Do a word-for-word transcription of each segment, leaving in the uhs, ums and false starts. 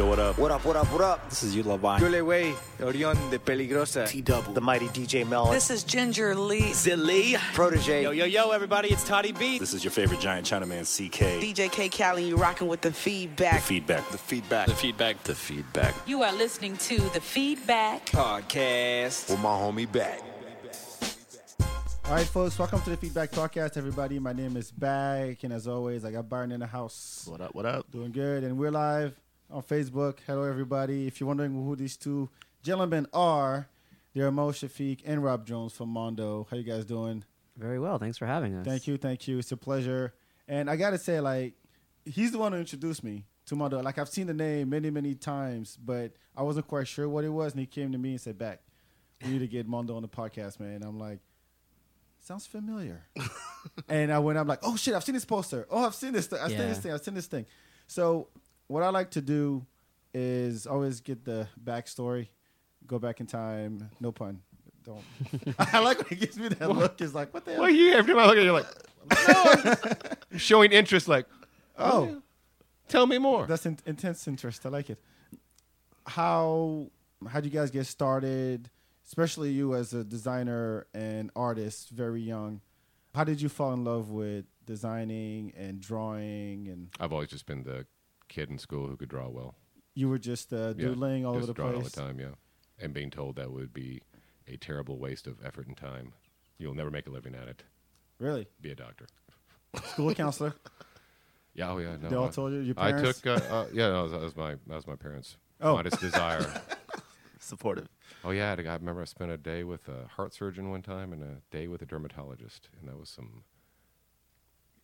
Yo, what up? What up, what up, what up? This is Yula Vine. Yule Way, Orion de Peligrosa. T-Double. The Mighty D J Melon. This is Ginger Lee. Zilly. Protege. Yo, yo, yo, everybody, it's Toddy B. This is your favorite giant Chinaman, C K. D J K Callie, you rocking with the feedback. The feedback. The feedback. The feedback. The feedback. You are listening to The Feedback Podcast. With my homie Back. All right, folks, welcome to the Feedback Podcast, everybody. My name is Back, and as always, I got Byron in the house. What up, what up? Doing good, and we're live on Facebook. Hello, everybody. If you're wondering who these two gentlemen are, they're Mo Shafiq and Rob Jones from Mondo. How you guys doing? Very well. Thanks for having us. Thank you, thank you. It's a pleasure. And I got to say, like, he's the one who introduced me to Mondo. Like, I've seen the name many, many times, but I wasn't quite sure what it was, and he came to me and said, Back, we need to get Mondo on the podcast, man. I'm like, sounds familiar. And I went, I'm like, oh, shit, I've seen this poster. Oh, I've seen this thing. I've yeah. seen this thing. I've seen this thing. So what I like to do is always get the backstory, go back in time. No pun. Don't. I like when he gives me that what? look. It's like, what the hell? Well, you, every time I look at you, you're like, no, I'm showing interest, like, oh, oh. Tell me more. That's in- intense interest. I like it. How how'd you guys get started? Especially you as a designer and artist, very young. How did you fall in love with designing and drawing? And I've always just been the kid in school who could draw well. You were just uh, doodling yeah, all just over the drawing place? Just all the time, yeah. And being told that would be a terrible waste of effort and time. You'll never make a living at it. Really? Be a doctor. School counselor? Yeah, oh yeah. No, they all I, told you? Your parents? I took, uh, uh, yeah, no, that was my, that was my parents. Oh. Modest desire. Supportive. Oh, yeah. I remember I spent a day with a heart surgeon one time and a day with a dermatologist. And that was some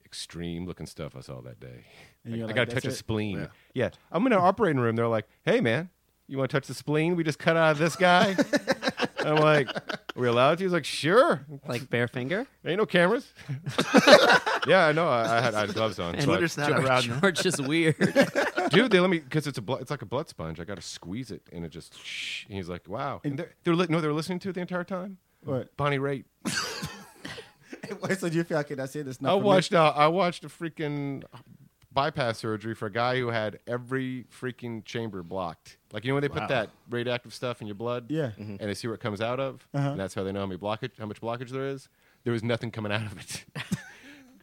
extreme looking stuff I saw that day. And I, I like, got to touch it? a spleen. Yeah. yeah. I'm in an operating room. They're like, hey, man, you want to touch the spleen? We just cut out of this guy. I'm like, are we allowed to? He's like, sure. Like bare finger? Ain't no cameras. Yeah, I know. I, I, had, I had gloves on. And so Twitter's I, not George, around. George is weird. Dude, they let me because it's a bl- it's like a blood sponge. I got to squeeze it, and it just. Shh, and he's like, "Wow!" And they're, they're li- no, they're listening to it the entire time. What? Bonnie Raitt. So do you feel like I say this? Not I watched. Uh, I watched a freaking bypass surgery for a guy who had every freaking chamber blocked. Like you know when they wow. put that radioactive stuff in your blood, yeah, mm-hmm. and they see where it comes out of, uh-huh. and that's how they know how many blockage, how much blockage there is. There was nothing coming out of it.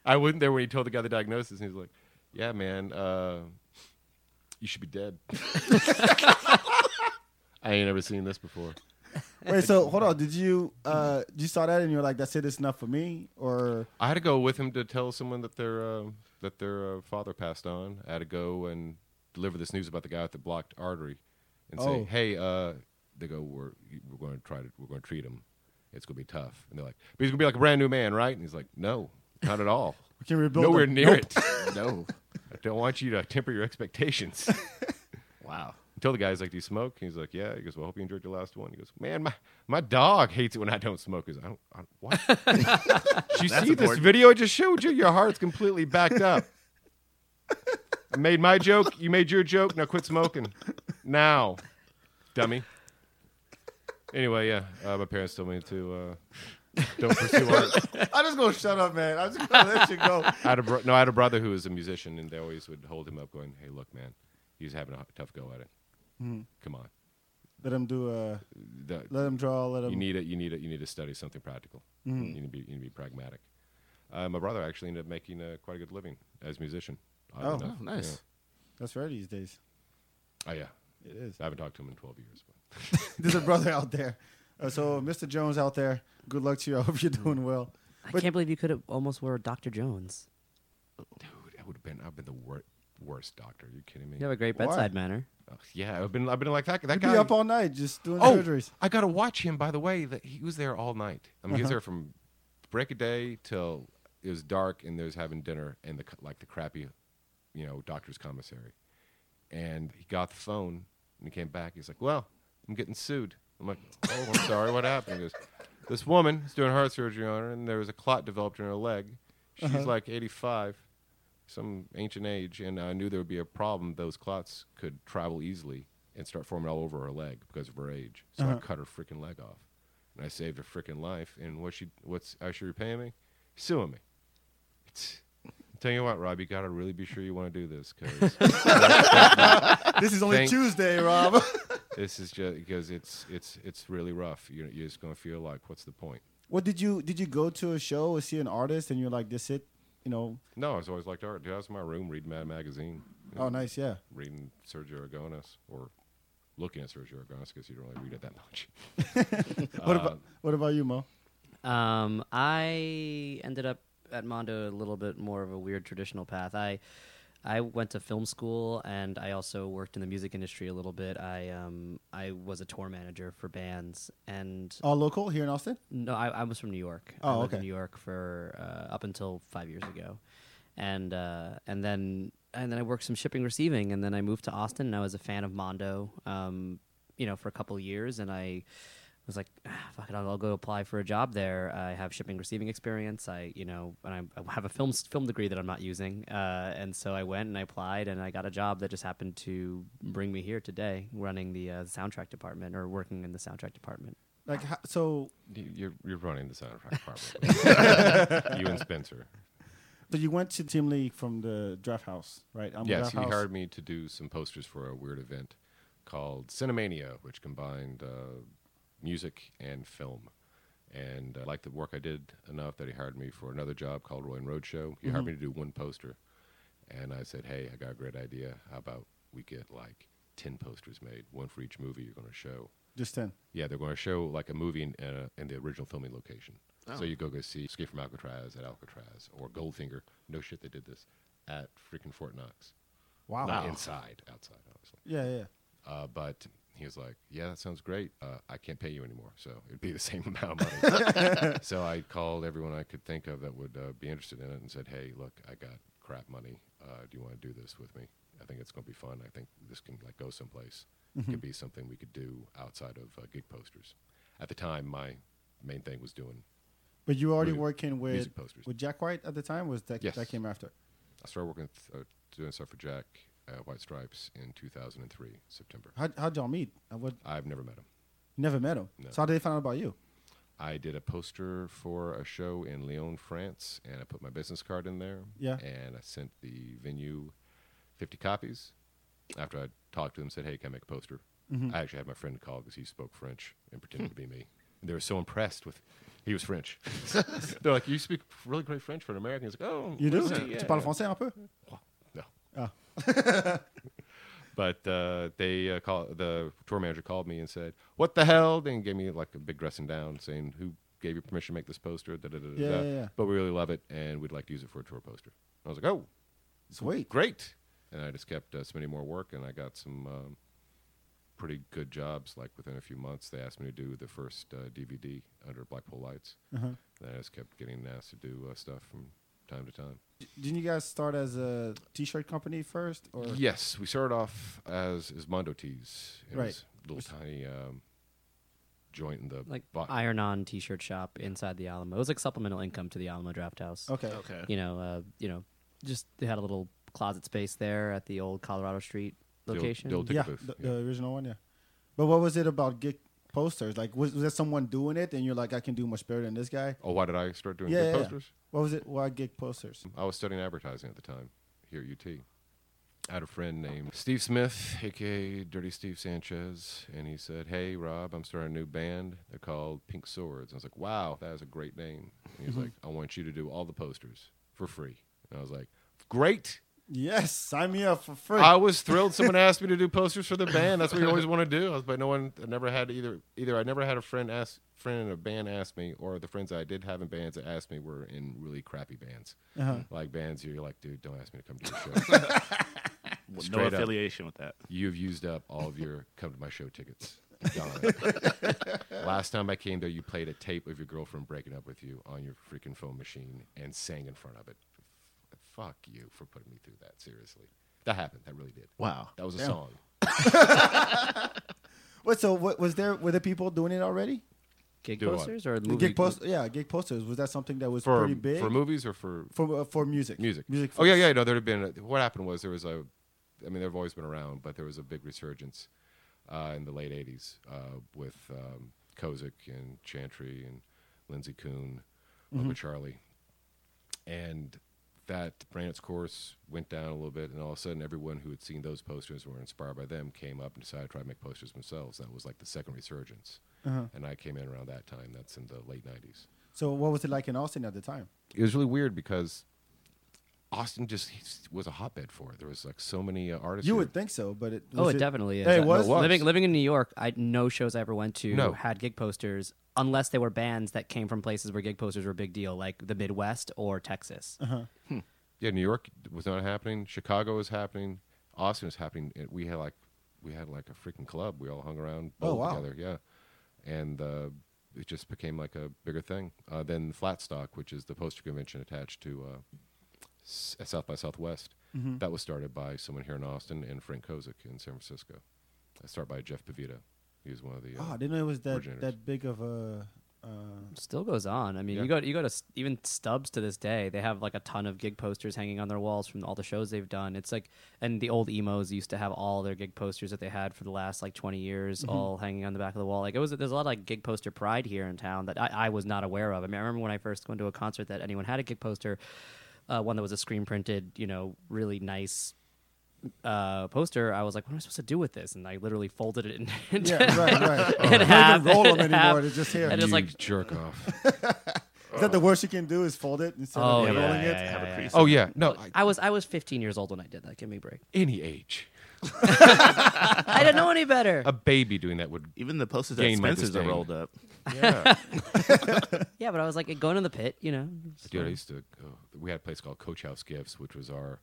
I wasn't there when he told the guy the diagnosis, and he's like, "Yeah, man." Uh, You should be dead. I ain't ever seen this before. Wait, so hold on. Did you uh, you saw that and you were like, "That's it. It's enough for me"? Or I had to go with him to tell someone that their uh, that their uh, father passed on. I had to go and deliver this news about the guy with the blocked artery, and oh. say, "Hey," uh, they go, "We're we're going to try to we're going to treat him. It's going to be tough." And they're like, "But he's going to be like a brand new man, right?" And he's like, "No, not at all. We can rebuild Nowhere him. near nope. it. No." I don't want you to temper your expectations. Wow. Until the guy's like, do you smoke? And he's like, yeah. He goes, well, I hope you enjoyed your last one. He goes, man, my, my dog hates it when I don't smoke. He's like, I don't, I don't what? Did you That's see important. This video I just showed you? Your heart's completely backed up. I made my joke. You made your joke. Now quit smoking. Now. Dummy. Anyway, yeah. Uh, my parents told me to... Uh, Don't pursue art. I'm just gonna shut up, man. I'm just gonna let you go. I had a bro- no, I had a brother who was a musician, and they always would hold him up, going, "Hey, look, man, he's having a tough go at it. Mm-hmm. Come on, let him do a, the, let him draw, let him. You need it. You need it. You need to study something practical. Mm-hmm. You need to be, you need to be pragmatic." Uh, my brother actually ended up making uh, quite a good living as a musician. Oh, oh, nice. Yeah. That's rare these days. Oh yeah, it is. I haven't talked to him in twelve years. But. There's a brother out there. Uh, so, Mister Jones out there, good luck to you. I hope you're doing well. But I can't believe you could have almost wore Doctor Jones. Dude, I would have been. I've been the wor- worst doctor. Are you kidding me? You have a great bedside Why? manner. Oh, yeah, I've been. I've been like that. That You'd guy be up all night just doing oh, surgeries. I got to watch him. By the way, that he was there all night. I mean, uh-huh. he was there from break of day till it was dark, and there's having dinner in the like the crappy, you know, doctor's commissary. And he got the phone and he came back. He's like, "Well, I'm getting sued." I'm like, oh, I'm sorry, what happened? He goes, this woman is doing heart surgery on her, and there was a clot developed in her leg. She's uh-huh. like eighty-five, some ancient age, and I knew there would be a problem. Those clots could travel easily and start forming all over her leg because of her age. So uh-huh. I cut her freaking leg off, and I saved her freaking life. And what she, what's, how she repaying me? Suing me. It's, tell you what, Rob, you got to really be sure you want to do this, because this is only thank, Tuesday, Rob. This is just because it's it's it's really rough. You're, you're just gonna feel like, what's the point? What did you did you go to a show or see an artist and you're like, this it? You know? No, I was always like art. Dude, I was in my room reading Mad Magazine. You know, oh, nice, yeah. Reading Sergio Aragones, or looking at Sergio Aragones, because you don't really read it that much. uh, what about what about you, Mo? Um, I ended up at Mondo a little bit more of a weird traditional path. I I went to film school, and I also worked in the music industry a little bit. I um I was a tour manager for bands, and all local here in Austin. No, I, I was from New York. Oh, I lived okay. in New York for uh, up until five years ago, and uh, and then and then I worked some shipping receiving, and then I moved to Austin, and I was a fan of Mondo, um, you know, for a couple of years, and I was like, ah, fuck it, I'll go apply for a job there. I have shipping receiving experience. I, you know, and I, I have a film film degree that I'm not using. Uh, and so I went and I applied, and I got a job that just happened to bring me here today, running the uh, soundtrack department, or working in the soundtrack department. Like, how, so you're you're running the soundtrack department. You and Spencer. So you went to Tim Lee from the Draft House, right? I'm yes, he hired me to do some posters for a weird event called Cinemania, which combined. Uh, music and film, and I uh, liked the work I did enough that he hired me for another job called Rolling Roadshow. He mm-hmm. hired me to do one poster, and I said, hey, I got a great idea. How about we get like ten posters made, one for each movie you're going to show? Just ten? Yeah, they're going to show like a movie in, uh, in the original filming location. Oh. So you go go see Escape from Alcatraz at Alcatraz, or Goldfinger, no shit they did this, at freaking Fort Knox. Wow. Not wow. inside, outside, obviously. Yeah, yeah. Uh, but... He was like, yeah, that sounds great. Uh, I can't pay you anymore, so it'd be the same amount of money. So I called everyone I could think of that would uh, be interested in it and said, hey, look, I got crap money. Uh, do you want to do this with me? I think it's going to be fun. I think this can like go someplace. Mm-hmm. It could be something we could do outside of uh, gig posters. At the time, my main thing was doing. But you were already working with with Jack White at the time? Was that yes. that came after? I started working th- uh, doing stuff for Jack. Uh, White Stripes in two thousand three, September. How, how'd y'all meet? Uh, what? I've never met him. Never met him? No. So how did they find out about you? I did a poster for a show in Lyon, France, and I put my business card in there. Yeah. And I sent the venue fifty copies. After I talked to them, said, hey, can I make a poster? Mm-hmm. I actually had my friend call because he spoke French and pretended to be me. And they were so impressed with... He was French. They're like, you speak really great French for an American. He's like, oh. You do? Tu, yeah, tu parles yeah. français un peu? Oh, no. Oh. But uh, they uh, call the tour manager called me and said, "What the hell?" And gave me like a big dressing down, saying, "Who gave you permission to make this poster?" Da, da, da, yeah, da. Yeah, yeah. But we really love it, and we'd like to use it for a tour poster. And I was like, "Oh, sweet, great!" And I just kept uh, submitting more work, and I got some um, pretty good jobs. Like within a few months, they asked me to do the first uh, D V D under Blackpool Lights. Uh-huh. And I just kept getting asked to do uh, stuff from time to time. Didn't you guys start as a T-shirt company first? Or yes, we started off as, as Mondo Tees. It right. was a little Which tiny um, joint in the like bo- iron-on T-shirt shop inside the Alamo. It was like supplemental income to the Alamo Drafthouse. Okay, okay. You know, uh, you know, just they had a little closet space there at the old Colorado Street location. The old, the old yeah, the, yeah, the original one. Yeah, but what was it about gig posters? Like, was, was there someone doing it, and you're like, I can do much better than this guy? Oh, why did I start doing yeah, gig yeah, posters? Yeah. What was it? Why gig posters? I was studying advertising at the time here at U T. I had a friend named Steve Smith, a k a. Dirty Steve Sanchez, and he said, hey, Rob, I'm starting a new band. They're called Pink Swords. And I was like, wow, that is a great name. And he's like, I want you to do all the posters for free. And I was like, great. Yes, sign me up for free. I was thrilled someone asked me to do posters for the band. That's what you always want to do. I was, but no one, I never had either, either I never had a friend ask. friend in a band asked me, or the friends I did have in bands that asked me were in really crappy bands. Uh-huh. Like bands you're like, dude, don't ask me to come to your show. Well, no affiliation up, with that. You've used up all of your come to my show tickets. Last time I came there, you played a tape of your girlfriend breaking up with you on your freaking phone machine and sang in front of it. F- fuck you for putting me through that, seriously. That happened. That really did. Wow. That was a Damn. song. What, so what, was there, were there people doing it already? Gig Do posters what? or movie gig post- Yeah, gig posters. Was that something that was for, pretty big for movies or for for uh, for music? Music. Music. Oh yeah, yeah. No, there'd been a, what happened was there was a, I mean, they've always been around, but there was a big resurgence uh, in the late eighties uh, with um, Kozik and Chantry and Lindsey Coon, mm-hmm. Uncle Charlie, and that ran its course, went down a little bit, and all of a sudden everyone who had seen those posters and were inspired by them came up and decided to try to make posters themselves. That was like the second resurgence. Uh-huh. And I came in around that time. That's in the late nineties. So what was it like in Austin at the time? It was really weird because Austin just was a hotbed for it. There was like so many uh, artists. You here. Would think so, but it oh, it, it definitely is. Yeah, it was. No, it was. Living, living in New York, I no shows I ever went to no. had gig posters unless they were bands that came from places where gig posters were a big deal, like the Midwest or Texas. Uh-huh. Hmm. Yeah, New York was not happening. Chicago was happening. Austin was happening. We had like we had like a freaking club. We all hung around, bowled oh, wow. together. Yeah, and. Uh, It just became like a bigger thing. Uh, then Flatstock, which is the poster convention attached to uh, S- South by Southwest, mm-hmm. that was started by someone here in Austin and Frank Kozik in San Francisco. That's started by Jeff Pavita. He was one of the. Uh, oh, I didn't know it was that, that big of a. Uh, Still goes on. I mean, yeah. you go to, you go to st- even Stubbs to this day. They have like a ton of gig posters hanging on their walls from all the shows they've done. It's like, and the old emos used to have all their gig posters that they had for the last like twenty years, mm-hmm. all hanging on the back of the wall. Like it was, there's a lot of like gig poster pride here in town that I, I was not aware of. I mean, I remember when I first went to a concert that anyone had a gig poster, uh, one that was a screen printed, you know, really nice. Uh, poster, I was like, what am I supposed to do with this? And I literally folded it in yeah, right, right. and oh. half. Don't even roll them anymore. They're just here. And it's like jerk off. Is that the worst you can do is fold it instead oh, of yeah, rolling yeah, it? Yeah, yeah, yeah. Oh yeah, no. I, I was I was fifteen years old when I did that. Give me a break. Any age. I didn't know any better. A baby doing that would even the posters at Spencer's are rolled up. Yeah. yeah, but I was like going in the pit, you know. Dude, I used to. Uh, we had a place called Coach House Gifts, which was our.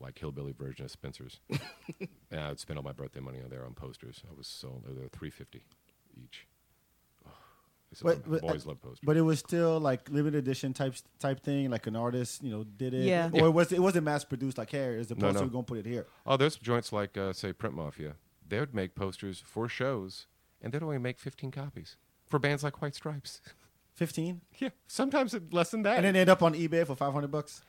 Like hillbilly version of Spencer's. And I would spend all my birthday money on there on posters. I was so they were three fifty each. Oh, but, but, boys I, love posters. But it was still like limited edition type type thing, like an artist, you know, did it. Yeah. Or yeah. It was it wasn't mass produced like here is the poster no, no. we're gonna put it here. Oh, there's joints like uh, say Print Mafia. They would make posters for shows and they'd only make fifteen copies. For bands like White Stripes. Fifteen? Yeah. Sometimes it less than that. And then end up on eBay for five hundred bucks.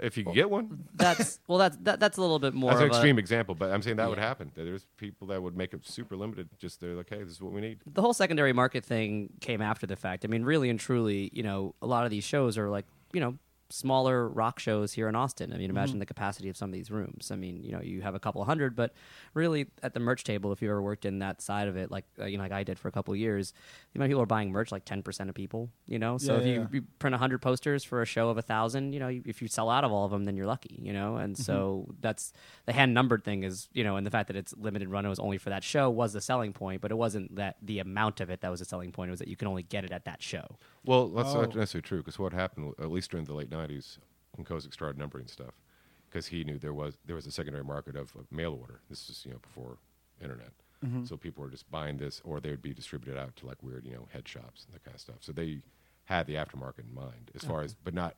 If you could get one, that's well. That's that, that's a little bit more. That's an extreme a, example, but I'm saying that yeah. would happen. There's people that would make it super limited. Just they're like, hey, this is what we need. The whole secondary market thing came after the fact. I mean, really and truly, you know, a lot of these shows are like, you know, smaller rock shows here in Austin. I mean, imagine mm-hmm. the capacity of some of these rooms. I mean, you know, you have a couple hundred, but really at the merch table, if you ever worked in that side of it, like uh, you know, like I did for a couple of years, the amount of people are buying merch like ten percent of people. You know, so yeah, if yeah. You, you print a hundred posters for a show of a thousand, you know, you, if you sell out of all of them, then you're lucky. You know, and mm-hmm. so that's the hand numbered thing is, you know, and the fact that it's limited run, it was only for that show was the selling point, but it wasn't that the amount of it that was the selling point. It was that you can only get it at that show. Well, that's oh. not necessarily true because what happened, at least during the late nineties, when Kozik started numbering stuff, because he knew there was there was a secondary market of, of mail order. This is you know before internet, mm-hmm. so people were just buying this, or they would be distributed out to like weird you know head shops and that kind of stuff. So they had the aftermarket in mind as okay. far as, but not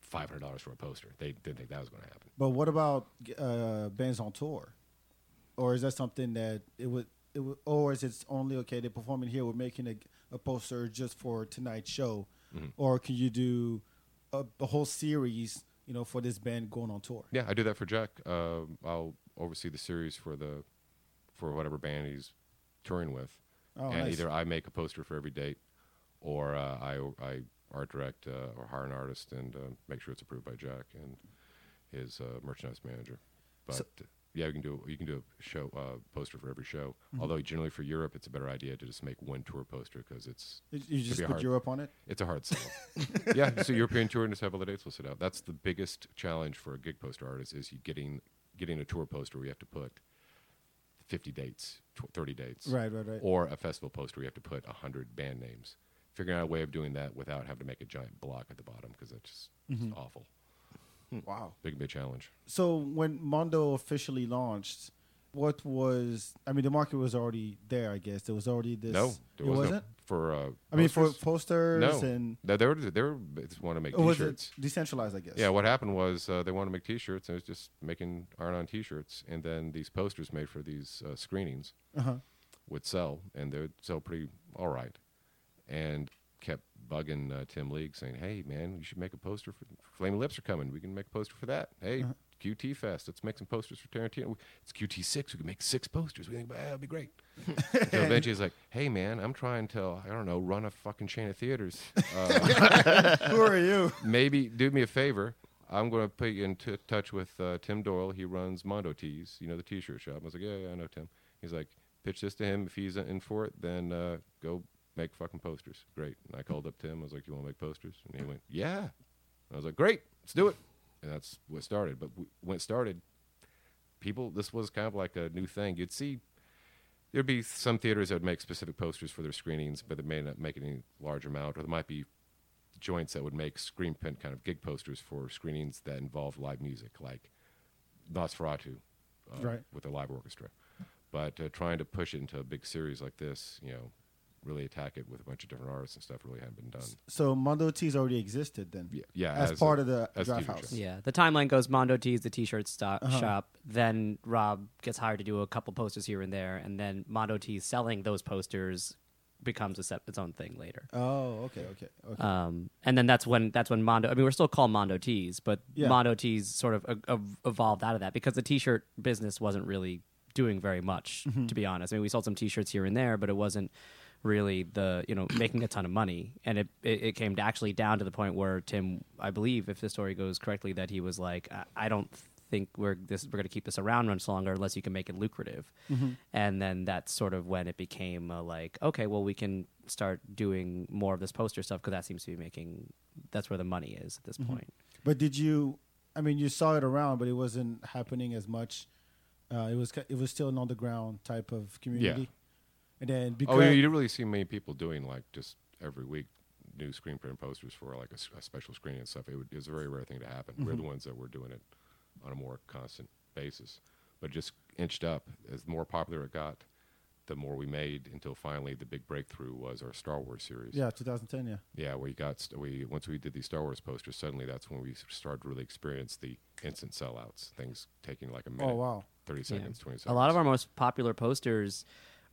five hundred dollars for a poster. They didn't think that was going to happen. But what about uh, bands on tour, or is that something that it would it would, or is it only okay they're performing here? We're making a a poster just for tonight's show, mm-hmm. or can you do a, a whole series, you know, for this band going on tour? Yeah, I do that for Jack. Uh, I'll oversee the series for the for whatever band he's touring with, oh, and nice. Either I make a poster for every date, or uh, I I art direct uh, or hire an artist and uh, make sure it's approved by Jack and his uh, merchandise manager. But so yeah, you can do you can do a show uh, poster for every show. Mm-hmm. Although generally for Europe, it's a better idea to just make one tour poster because it's you, you just put Europe on it. It's a hard sell. yeah, so European tour and just have all the dates listed out. That's the biggest challenge for a gig poster artist is you getting getting a tour poster where you have to put fifty dates, tw- thirty dates, right, right, right, or a festival poster where you have to put a hundred band names. Figuring out a way of doing that without having to make a giant block at the bottom because that's just mm-hmm. awful. Wow. Big, big challenge. So when Mondo officially launched, what was, I mean, the market was already there, I guess. There was already this. No, there it wasn't. No for, uh, I posters. mean, for posters no. and. No, they, were, they, were, they want to make oh, T-shirts. Decentralized, I guess. Yeah, what happened was uh, they wanted to make T-shirts, and it was just making iron-on T-shirts, and then these posters made for these uh, screenings uh-huh. would sell, and they would sell pretty all right. And kept bugging uh, Tim League saying, hey, man, you should make a poster for Flaming Lips are coming. We can make a poster for that. Hey, uh-huh. Q T Fest. Let's make some posters for Tarantino. It's Q T six. We can make six posters. We think, ah, that'd be great. So eventually he's like, hey, man, I'm trying to, I don't know, run a fucking chain of theaters. Uh, Who are you? Maybe do me a favor. I'm going to put you in t- touch with uh, Tim Doyle. He runs Mondo Tees, you know, the T-shirt shop. I was like, yeah, yeah, I know Tim. He's like, pitch this to him. If he's in for it, then uh, go make fucking posters. Great. And I called up Tim. I was like, you want to make posters? And he went, yeah. I was like, great, let's do it. And that's what started. But w- when it started, people, this was kind of like a new thing. You'd see, there'd be some theaters that would make specific posters for their screenings, but they may not make any large amount, or there might be joints that would make screen print kind of gig posters for screenings that involved live music, like Nosferatu uh, right. with a live orchestra. But uh, trying to push it into a big series like this, you know, really attack it with a bunch of different artists and stuff really hadn't been done. So Mondo Tees already existed then? Yeah. yeah as, as part a, of the draft house. Yeah. The timeline goes Mondo Tees, the T-shirt stop, uh-huh. shop. Then Rob gets hired to do a couple posters here and there. And then Mondo Tees selling those posters becomes a sep- its own thing later. Oh, okay, okay, okay. Um, and then that's when that's when Mondo... I mean, we're still called Mondo Tees, but yeah. Mondo Tees sort of uh, evolved out of that because the T-shirt business wasn't really doing very much, mm-hmm. to be honest. I mean, we sold some T-shirts here and there, but it wasn't really the you know making a ton of money. And it, it, it came to actually down to the point where Tim, I believe, if the story goes correctly, that he was like, I, I don't... Th- think we're this we're going to keep this around much longer unless you can make it lucrative. Mm-hmm. And then that's sort of when it became a like, okay, well, we can start doing more of this poster stuff because that seems to be making, that's where the money is at this mm-hmm. point. But did you, I mean, you saw it around, but it wasn't happening as much. Uh, it was it was still an underground type of community. Yeah. And then because oh, yeah, you didn't really see many people doing like just every week new screen print posters for like a, a special screening and stuff. It, would, it was a very rare thing to happen. Mm-hmm. We're the ones that were doing it on a more constant basis, but just inched up. As the more popular it got, the more we made, until finally the big breakthrough was our Star Wars series. Yeah, twenty ten, yeah. Yeah, where you got, st- we once we did these Star Wars posters, suddenly that's when we started to really experience the instant sellouts, things taking like a minute, oh, wow. thirty seconds, yeah. twenty seconds. A lot of our most popular posters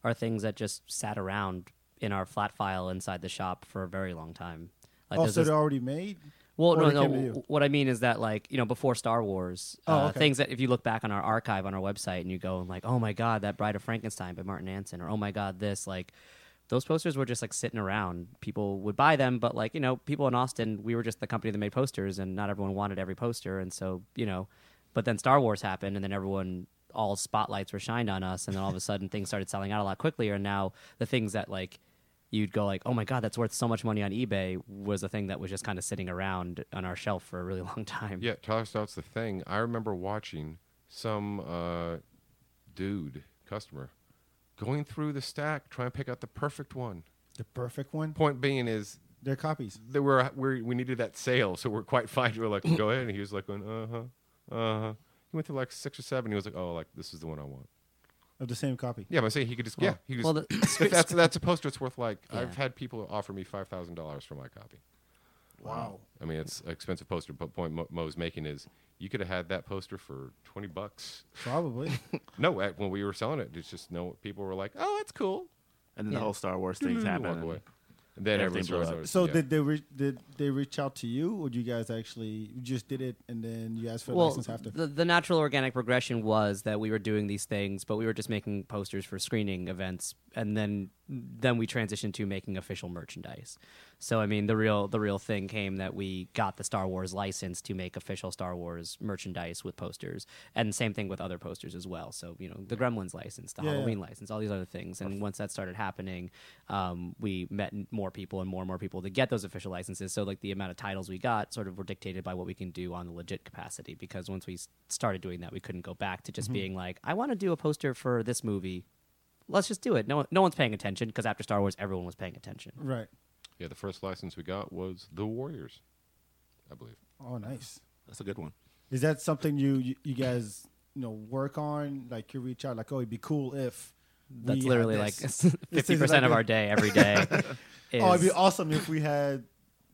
are things that just sat around in our flat file inside the shop for a very long time. Like oh, so they're already made? Well, or no, no. What I mean is that, like, you know, before Star Wars, oh, uh, okay. things that if you look back on our archive on our website and you go and like, oh my God, that Bride of Frankenstein by Martin Ansin, or oh my God, this, like, those posters were just like sitting around. People would buy them, but like, you know, people in Austin, we were just the company that made posters, and not everyone wanted every poster, and so you know, but then Star Wars happened, and then everyone, all spotlights were shined on us, and then all of a sudden things started selling out a lot quickly. And now the things that like. You'd go like, oh my God, that's worth so much money on eBay, was a thing that was just kind of sitting around on our shelf for a really long time. Yeah, Tyler Stout's the thing. I remember watching some uh, dude, customer, going through the stack trying to pick out the perfect one. The perfect one? Point being is... They're copies. They were, we're, we needed that sale, so we're quite fine. We were like, go ahead. And he was like, uh-huh, uh-huh. He went through like six or seven. He was like, oh, like this is the one I want. Of the same copy. Yeah, but say he could just, oh. yeah. He could well, just, the, that's, that's a poster it's worth like, yeah. I've had people offer me five thousand dollars for my copy. Wow. I mean, it's an expensive poster, but point Mo, Mo's making is, you could have had that poster for twenty bucks. Probably. No, at, when we were selling it, it's just no, people were like, oh, that's cool. And then yeah. the whole Star Wars things happened. And then everything blew up. So yeah. did, they re- did they reach out to you, or did you guys actually you just did it and then you asked for well, a license after? The, the natural organic progression was that we were doing these things, but we were just making posters for screening events, and then then we transitioned to making official merchandise. So I mean, the real the real thing came that we got the Star Wars license to make official Star Wars merchandise with posters, and same thing with other posters as well. So you know, the Gremlins license, the yeah, Halloween yeah. license, all these other things. And once that started happening, um, we met more people and more and more people to get those official licenses. So like the amount of titles we got sort of were dictated by what we can do on the legit capacity, because once we started doing that, we couldn't go back to just mm-hmm. being like, I want to do a poster for this movie. Let's just do it. No, no one's paying attention, because after Star Wars, everyone was paying attention. Right. Yeah, the first license we got was The Warriors, I believe. Oh, nice. That's a good one. Is that something you, you, you guys you know work on? Like you reach out, like, oh, it'd be cool if. That's we literally like fifty percent of our day every day. Is oh, it'd be awesome if we had,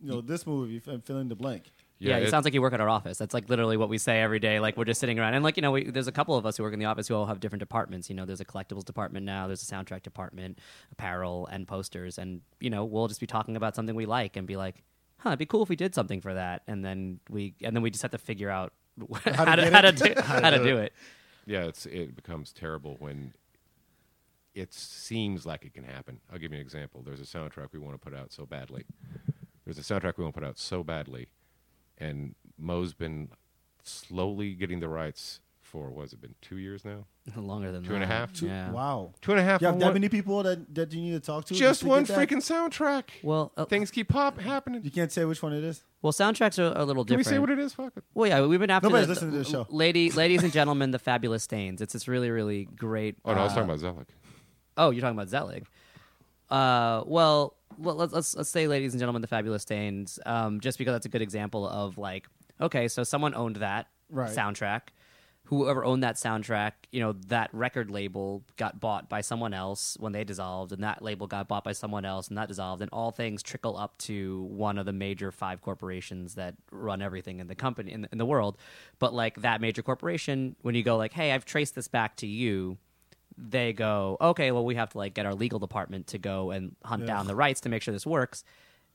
you know, this movie and fill in the blank. Yeah, yeah, it sounds like you work at our office. That's like literally what we say every day. Like we're just sitting around, and like you know, we, there's a couple of us who work in the office who all have different departments. You know, there's a collectibles department now, there's a soundtrack department, apparel, and posters, and you know, we'll just be talking about something we like and be like, "Huh, it'd be cool if we did something for that." And then we, and then we just have to figure out how, how to, to, how, to do, how to do it. Yeah, it's it becomes terrible when it seems like it can happen. I'll give you an example. There's a soundtrack we want to put out so badly. There's a soundtrack we want to put out so badly. and Mo's been slowly getting the rights for, what has it been, two years now? Longer than two that. And a half? Two, yeah. Wow. Two and a half. You have that one, many people that, that you need to talk to? Just to one freaking soundtrack. Well, uh, things keep pop happening. You can't say which one it is? Well, soundtracks are a little Can different. Can we say what it is? Fuck it. Well, yeah, we've been after Nobody's this. Nobody's listening to this show. Lady, ladies and gentlemen, The Fabulous Stains. It's this really, really great... Oh, no, uh, I was talking about Zelig. Oh, you're talking about Zelig. Uh, well, let's, let's let's say, ladies and gentlemen, The Fabulous Stains, um, just because that's a good example of, like, okay, so someone owned that right. soundtrack. Whoever owned that soundtrack, you know, that record label got bought by someone else when they dissolved, and that label got bought by someone else, and that dissolved, and all things trickle up to one of the major five corporations that run everything in the company in the, in the world. But like that major corporation, when you go like, "Hey, I've traced this back to you," they go, "Okay, well, we have to like get our legal department to go and hunt yeah. down the rights to make sure this works."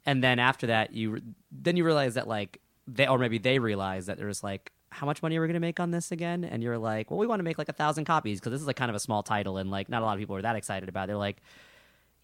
And then after that, you re- then you realize that like they, or maybe they realize that there's like, how much money are we going to make on this again? And you're like, well, we want to make like a thousand copies because this is like kind of a small title and like not a lot of people are that excited about it. They're like,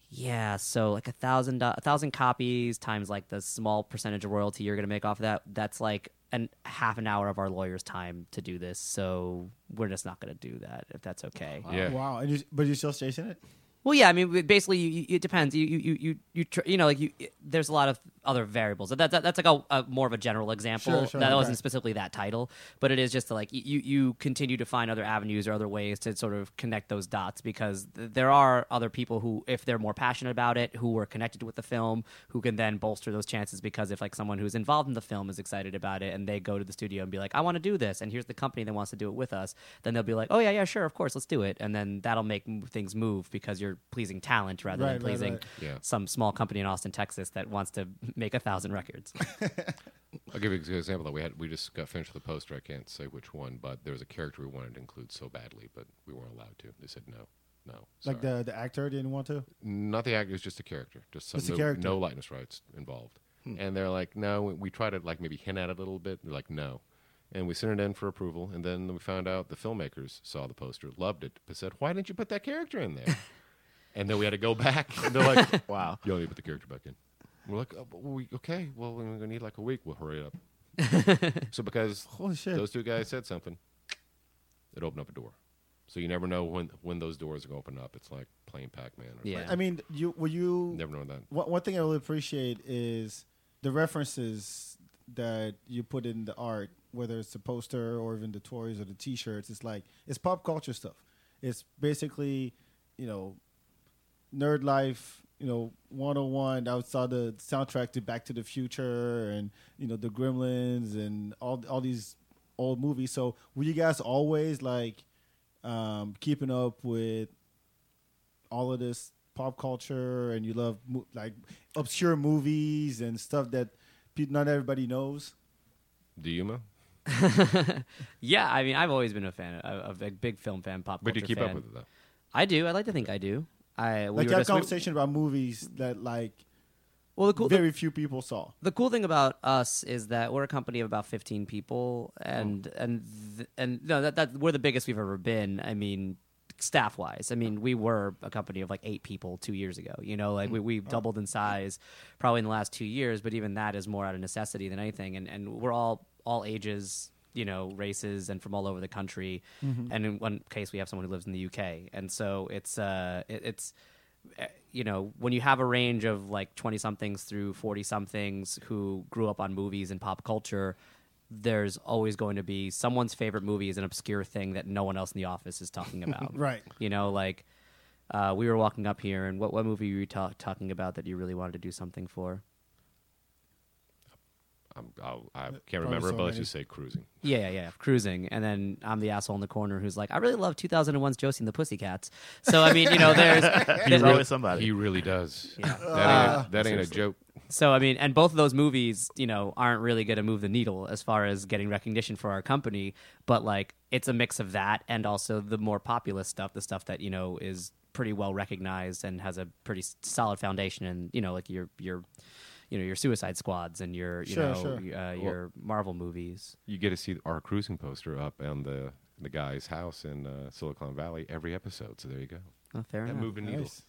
yeah, so like a thousand, a thousand copies times like the small percentage of royalty you're going to make off of that. That's like an half an hour of our lawyer's time to do this. So we're just not going to do that if that's okay. Wow. Yeah. Wow. And you, but you're still chasing it? Well, yeah, I mean, basically, you, you, it depends. You, you, you, you, tr- you know, like, you, it, there's a lot of other variables. That, that that's like a, a more of a general example. Sure, sure, that okay. wasn't specifically that title, but it is just to, like you, you continue to find other avenues or other ways to sort of connect those dots because th- there are other people who, if they're more passionate about it, who were connected with the film, who can then bolster those chances because if like someone who's involved in the film is excited about it and they go to the studio and be like, I want to do this, and here's the company that wants to do it with us, then they'll be like, oh yeah, yeah, sure, of course, let's do it, and then that'll make things move because you're pleasing talent rather right, than pleasing right, right. Yeah. some small company in Austin, Texas that wants to make a thousand records. I'll give you an example that we had. We just got finished with a poster. I can't say which one, but there was a character we wanted to include so badly, but we weren't allowed to. They said no, no. Sorry. Like the the actor didn't want to? Not the actor. It was just a character. Just some no, character. No likeness rights involved. Hmm. And they're like, no. We, we tried to like maybe hint at it a little bit. They're like, no. And we sent it in for approval. And then we found out the filmmakers saw the poster, loved it, but said, why didn't you put that character in there? And then we had to go back. And they're like, wow. You only need to put the character back in. We're like, oh, we, okay, well, we're going to need like a week. We'll hurry up. So because holy shit, those two guys said something, it opened up a door. So you never know when when those doors are going to open up. It's like playing Pac-Man. Or yeah. Something. I mean, you will you... Never know that. One, one thing I really appreciate is the references that you put in the art, whether it's the poster or even the toys or the T-shirts. It's like, it's pop culture stuff. It's basically, you know... Nerd life, you know, one oh one. I saw the soundtrack to Back to the Future and, you know, the Gremlins and all all these old movies. So were you guys always, like, um, keeping up with all of this pop culture and you love, mo- like, obscure movies and stuff that pe- not everybody knows? Do you, Mo? Yeah, I mean, I've always been a fan, of, a big film fan, pop culture fan. But you keep fan. up with it, though? I do. I like to think I do. I, we like that conversation we, about movies that like well, the cool, very the, few people saw. The cool thing about us is that we're a company of about fifteen people, and oh. and th- and no, that that we're the biggest we've ever been. I mean, staff wise, I mean, we were a company of like eight people two years ago. You know, like we we've doubled in size probably in the last two years, but even that is more out of necessity than anything. And and we're all all ages. You know, races and from all over the country, mm-hmm. and in one case we have someone who lives in the U K, and so it's uh, it, it's you know when you have a range of like twenty somethings through forty somethings who grew up on movies and pop culture, there's always going to be someone's favorite movie is an obscure thing that no one else in the office is talking about, right? You know, like uh, we were walking up here, and what what movie were you ta- talking about that you really wanted to do something for? I'm, I'll, I can't Probably remember, so but let's just say Cruising. Yeah, yeah, yeah, Cruising. And then I'm the asshole in the corner who's like, I really love two thousand one's Josie and the Pussycats. So, I mean, you know, there's... He's always somebody. He really does. Yeah. Uh, that ain't, that ain't a joke. So, I mean, and both of those movies, you know, aren't really going to move the needle as far as getting recognition for our company, but, like, it's a mix of that and also the more populist stuff, the stuff that, you know, is pretty well recognized and has a pretty solid foundation and, you know, like, your your... You know, your Suicide Squads and your you sure, know sure. Uh, your well, Marvel movies. You get to see our Cruising poster up on the the guy's house in uh, Silicon Valley every episode. So there you go. Oh, fair that enough. That moved a nice.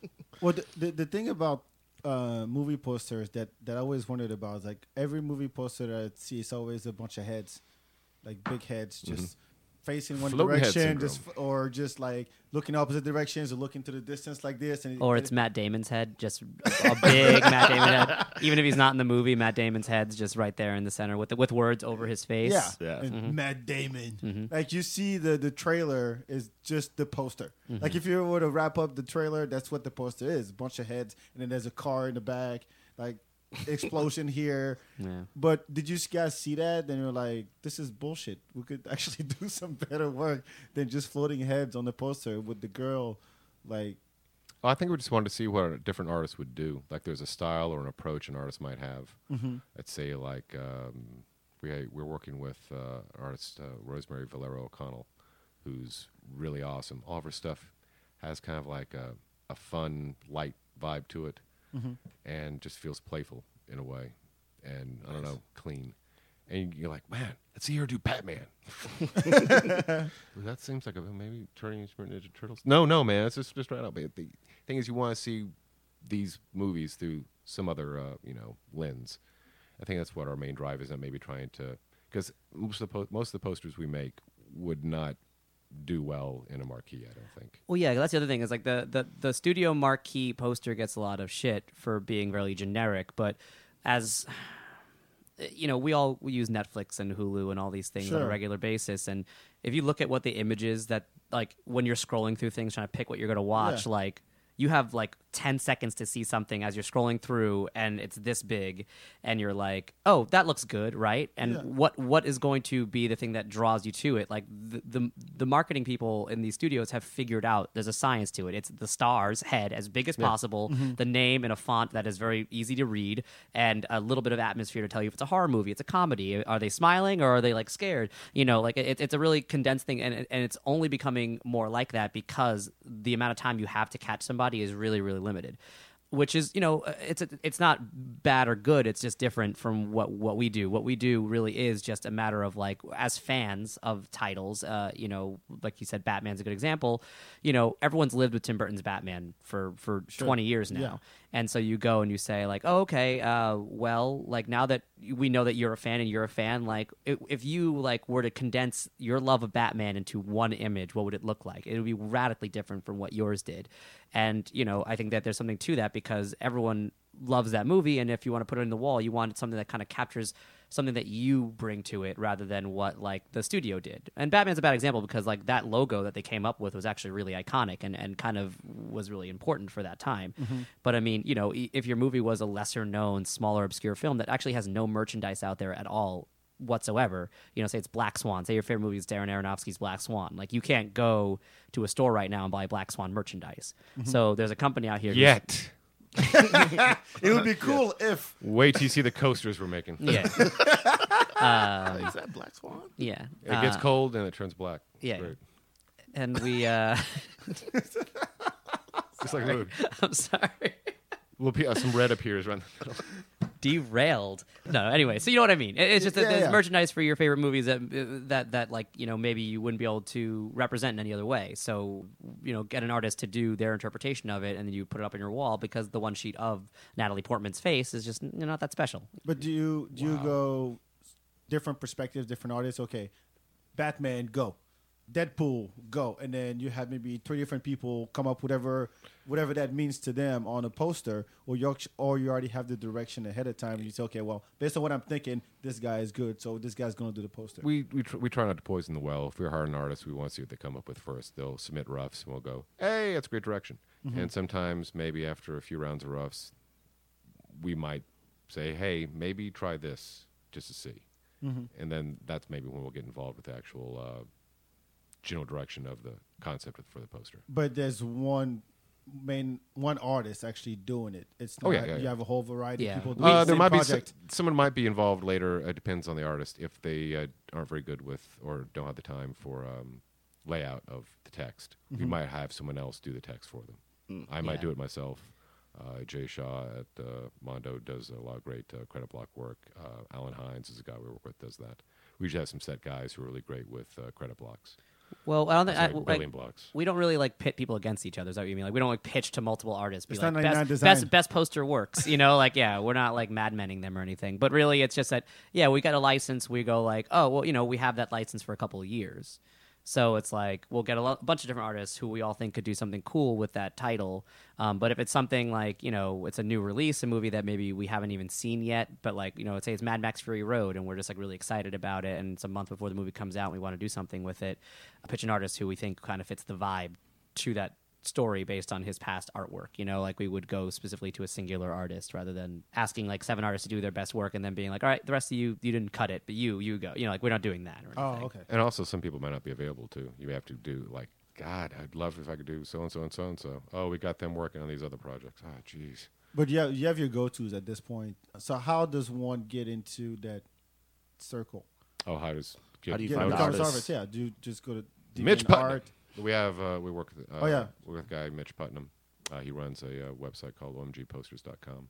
needle. Well, the, the the thing about uh, movie posters that, that I always wondered about. Like every movie poster that I see is always a bunch of heads, like big heads, just mm-hmm. facing one Floating direction, just f- or just like looking opposite directions, or looking to the distance like this. And or it, it's it, Matt Damon's head, just a big Matt Damon head. Even if he's not in the movie, Matt Damon's head's just right there in the center with the, with words over his face. Yeah, yeah. Mm-hmm. Matt Damon. Mm-hmm. Like you see the, the trailer is just the poster. Mm-hmm. Like if you were to wrap up the trailer, that's what the poster is. A bunch of heads, and then there's a car in the back, like explosion here. Yeah. But did you guys see that? Then you're like, this is bullshit. We could actually do some better work than just floating heads on the poster with the girl. Like, I think we just wanted to see what different artists would do. Like, there's a style or an approach an artist might have. Mm-hmm. I'd say, like, um, we we're working with uh, artist uh, Rosemary Valero O'Connell, who's really awesome. All of her stuff has kind of like a, a fun, light vibe to it. Mm-hmm. And just feels playful in a way, and nice. I don't know, clean. And you're like, man, let's see her do Batman. That seems like a maybe turning Ninja Turtles. No, no, man, it's just just right up. The thing is, you want to see these movies through some other, uh, you know, lens. I think that's what our main drive is. Not maybe trying to, because most of the po- most of the posters we make would not do well in a marquee, I don't think. Well, yeah, that's the other thing. Is like the, the, the studio marquee poster gets a lot of shit for being really generic, but as you know, we all we use Netflix and Hulu and all these things sure. on a regular basis, and if you look at what the images that, like, when you're scrolling through things trying to pick what you're going to watch, yeah. like, you have like ten seconds to see something as you're scrolling through, and it's this big, and you're like, oh, that looks good, right? And yeah. what what is going to be the thing that draws you to it? Like the, the the marketing people in these studios have figured out there's a science to it. It's the star's head as big as yeah. possible, mm-hmm. the name in a font that is very easy to read, and a little bit of atmosphere to tell you if it's a horror movie, it's a comedy. Are they smiling or are they like scared? You know, like it, it's a really condensed thing, and and it's only becoming more like that because the amount of time you have to catch somebody is really, really limited, which is, you know, it's a, it's not bad or good. It's just different from what, what we do. What we do really is just a matter of, like, as fans of titles, uh, you know, like you said, Batman's a good example. You know, everyone's lived with Tim Burton's Batman for, for sure. twenty years now. Yeah. And so you go and you say, like, oh, okay, uh, well, like, now that we know that you're a fan and you're a fan, like, it, if you, like, were to condense your love of Batman into one image, what would it look like? It would be radically different from what yours did. And, you know, I think that there's something to that because everyone loves that movie, and if you want to put it in the wall, you want something that kind of captures something that you bring to it rather than what, like, the studio did. And Batman's a bad example because, like, that logo that they came up with was actually really iconic and, and kind of was really important for that time. Mm-hmm. But, I mean, you know, if your movie was a lesser-known, smaller, obscure film that actually has no merchandise out there at all whatsoever, you know, say it's Black Swan, say your favorite movie is Darren Aronofsky's Black Swan, like, you can't go to a store right now and buy Black Swan merchandise. Mm-hmm. So there's a company out here yet it would be cool yeah. if wait till you see the coasters we're making. Yeah. um, is that Black Swan? Yeah, it uh, gets cold and it turns black. It's yeah great. And we uh it's like mood. I'm sorry. We'll be, uh, some red appears around the middle. Derailed. No, anyway, so you know what I mean. It's just that yeah, there's yeah. merchandise for your favorite movies that, that, that, like, you know, maybe you wouldn't be able to represent in any other way. So, you know, get an artist to do their interpretation of it, and then you put it up on your wall because the one sheet of Natalie Portman's face is just, you know, not that special. But do you, do wow. you go different perspectives, different artists? Okay, Batman, go. Deadpool, go. And then you have maybe three different people come up whatever whatever that means to them on a poster, or you, or you already have the direction ahead of time, and you say, okay, well, based on what I'm thinking, this guy is good, so this guy's going to do the poster. We we, tr- we try not to poison the well. If we're hiring artists, we want to see what they come up with first. They'll submit roughs, and we'll go, hey, that's a great direction. Mm-hmm. And sometimes maybe after a few rounds of roughs, we might say, hey, maybe try this just to see. Mm-hmm. And then that's maybe when we'll get involved with the actual uh general direction of the concept for the poster. But there's one main one artist actually doing it. It's not oh, yeah, yeah, you yeah. have a whole variety yeah. of people doing uh, the there same might project. Be so, someone might be involved later. It uh, depends on the artist if they uh, aren't very good with or don't have the time for um, layout of the text. Mm-hmm. We might have someone else do the text for them. Mm, I might yeah. do it myself. Uh, Jay Shaw at uh, Mondo does a lot of great uh, credit block work. Uh, Alan Hines is a guy we work with does that. We usually have some set guys who are really great with uh, credit blocks. Well, I don't think, I, like billion like, blocks. We don't really like pit people against each other. Is that what you mean? Like we don't like pitch to multiple artists. Be it's like, not best, not best best poster works. You know, like yeah, we're not like madmenning them or anything. But really, it's just that yeah, we got a license. We go like oh well, you know, we have that license for a couple of years. So it's like we'll get a, lo- a bunch of different artists who we all think could do something cool with that title. Um, but if it's something like, you know, it's a new release, a movie that maybe we haven't even seen yet, but like, you know, let's say it's Mad Max Fury Road and we're just like really excited about it and it's a month before the movie comes out and we want to do something with it, I'll pitch an artist who we think kind of fits the vibe to that story based on his past artwork. You know, like we would go specifically to a singular artist rather than asking like seven artists to do their best work and then being like, all right, the rest of you, you didn't cut it, but you, you go. You know, like we're not doing that or anything. Oh, okay. And also some people might not be available too. You have to do like, God, I'd love if I could do so-and-so and so-and-so. Oh, we got them working on these other projects. Ah, oh, geez. But yeah, you have your go-tos at this point. So how does one get into that circle? Oh, how does... Get, how do you get, find artists? Yeah, do you just go to... Mitch Putnam. We have uh, we work with uh, oh, yeah. with a guy Mitch Putnam. Uh, he runs a uh, website called O M G posters dot com,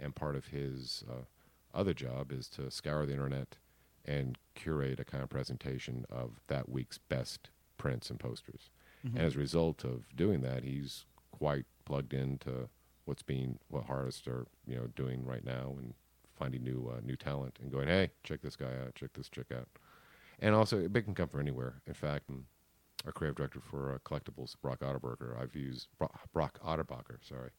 and part of his uh, other job is to scour the internet and curate a kind of presentation of that week's best prints and posters. Mm-hmm. And as a result of doing that, he's quite plugged into what's being what artists are you know doing right now and finding new uh, new talent and going, hey, check this guy out, check this chick out. And also, it can come from anywhere. In fact. Our creative director for uh, collectibles, Brock Otterbacher. I've used Bro- Brock Otterbacher. Sorry,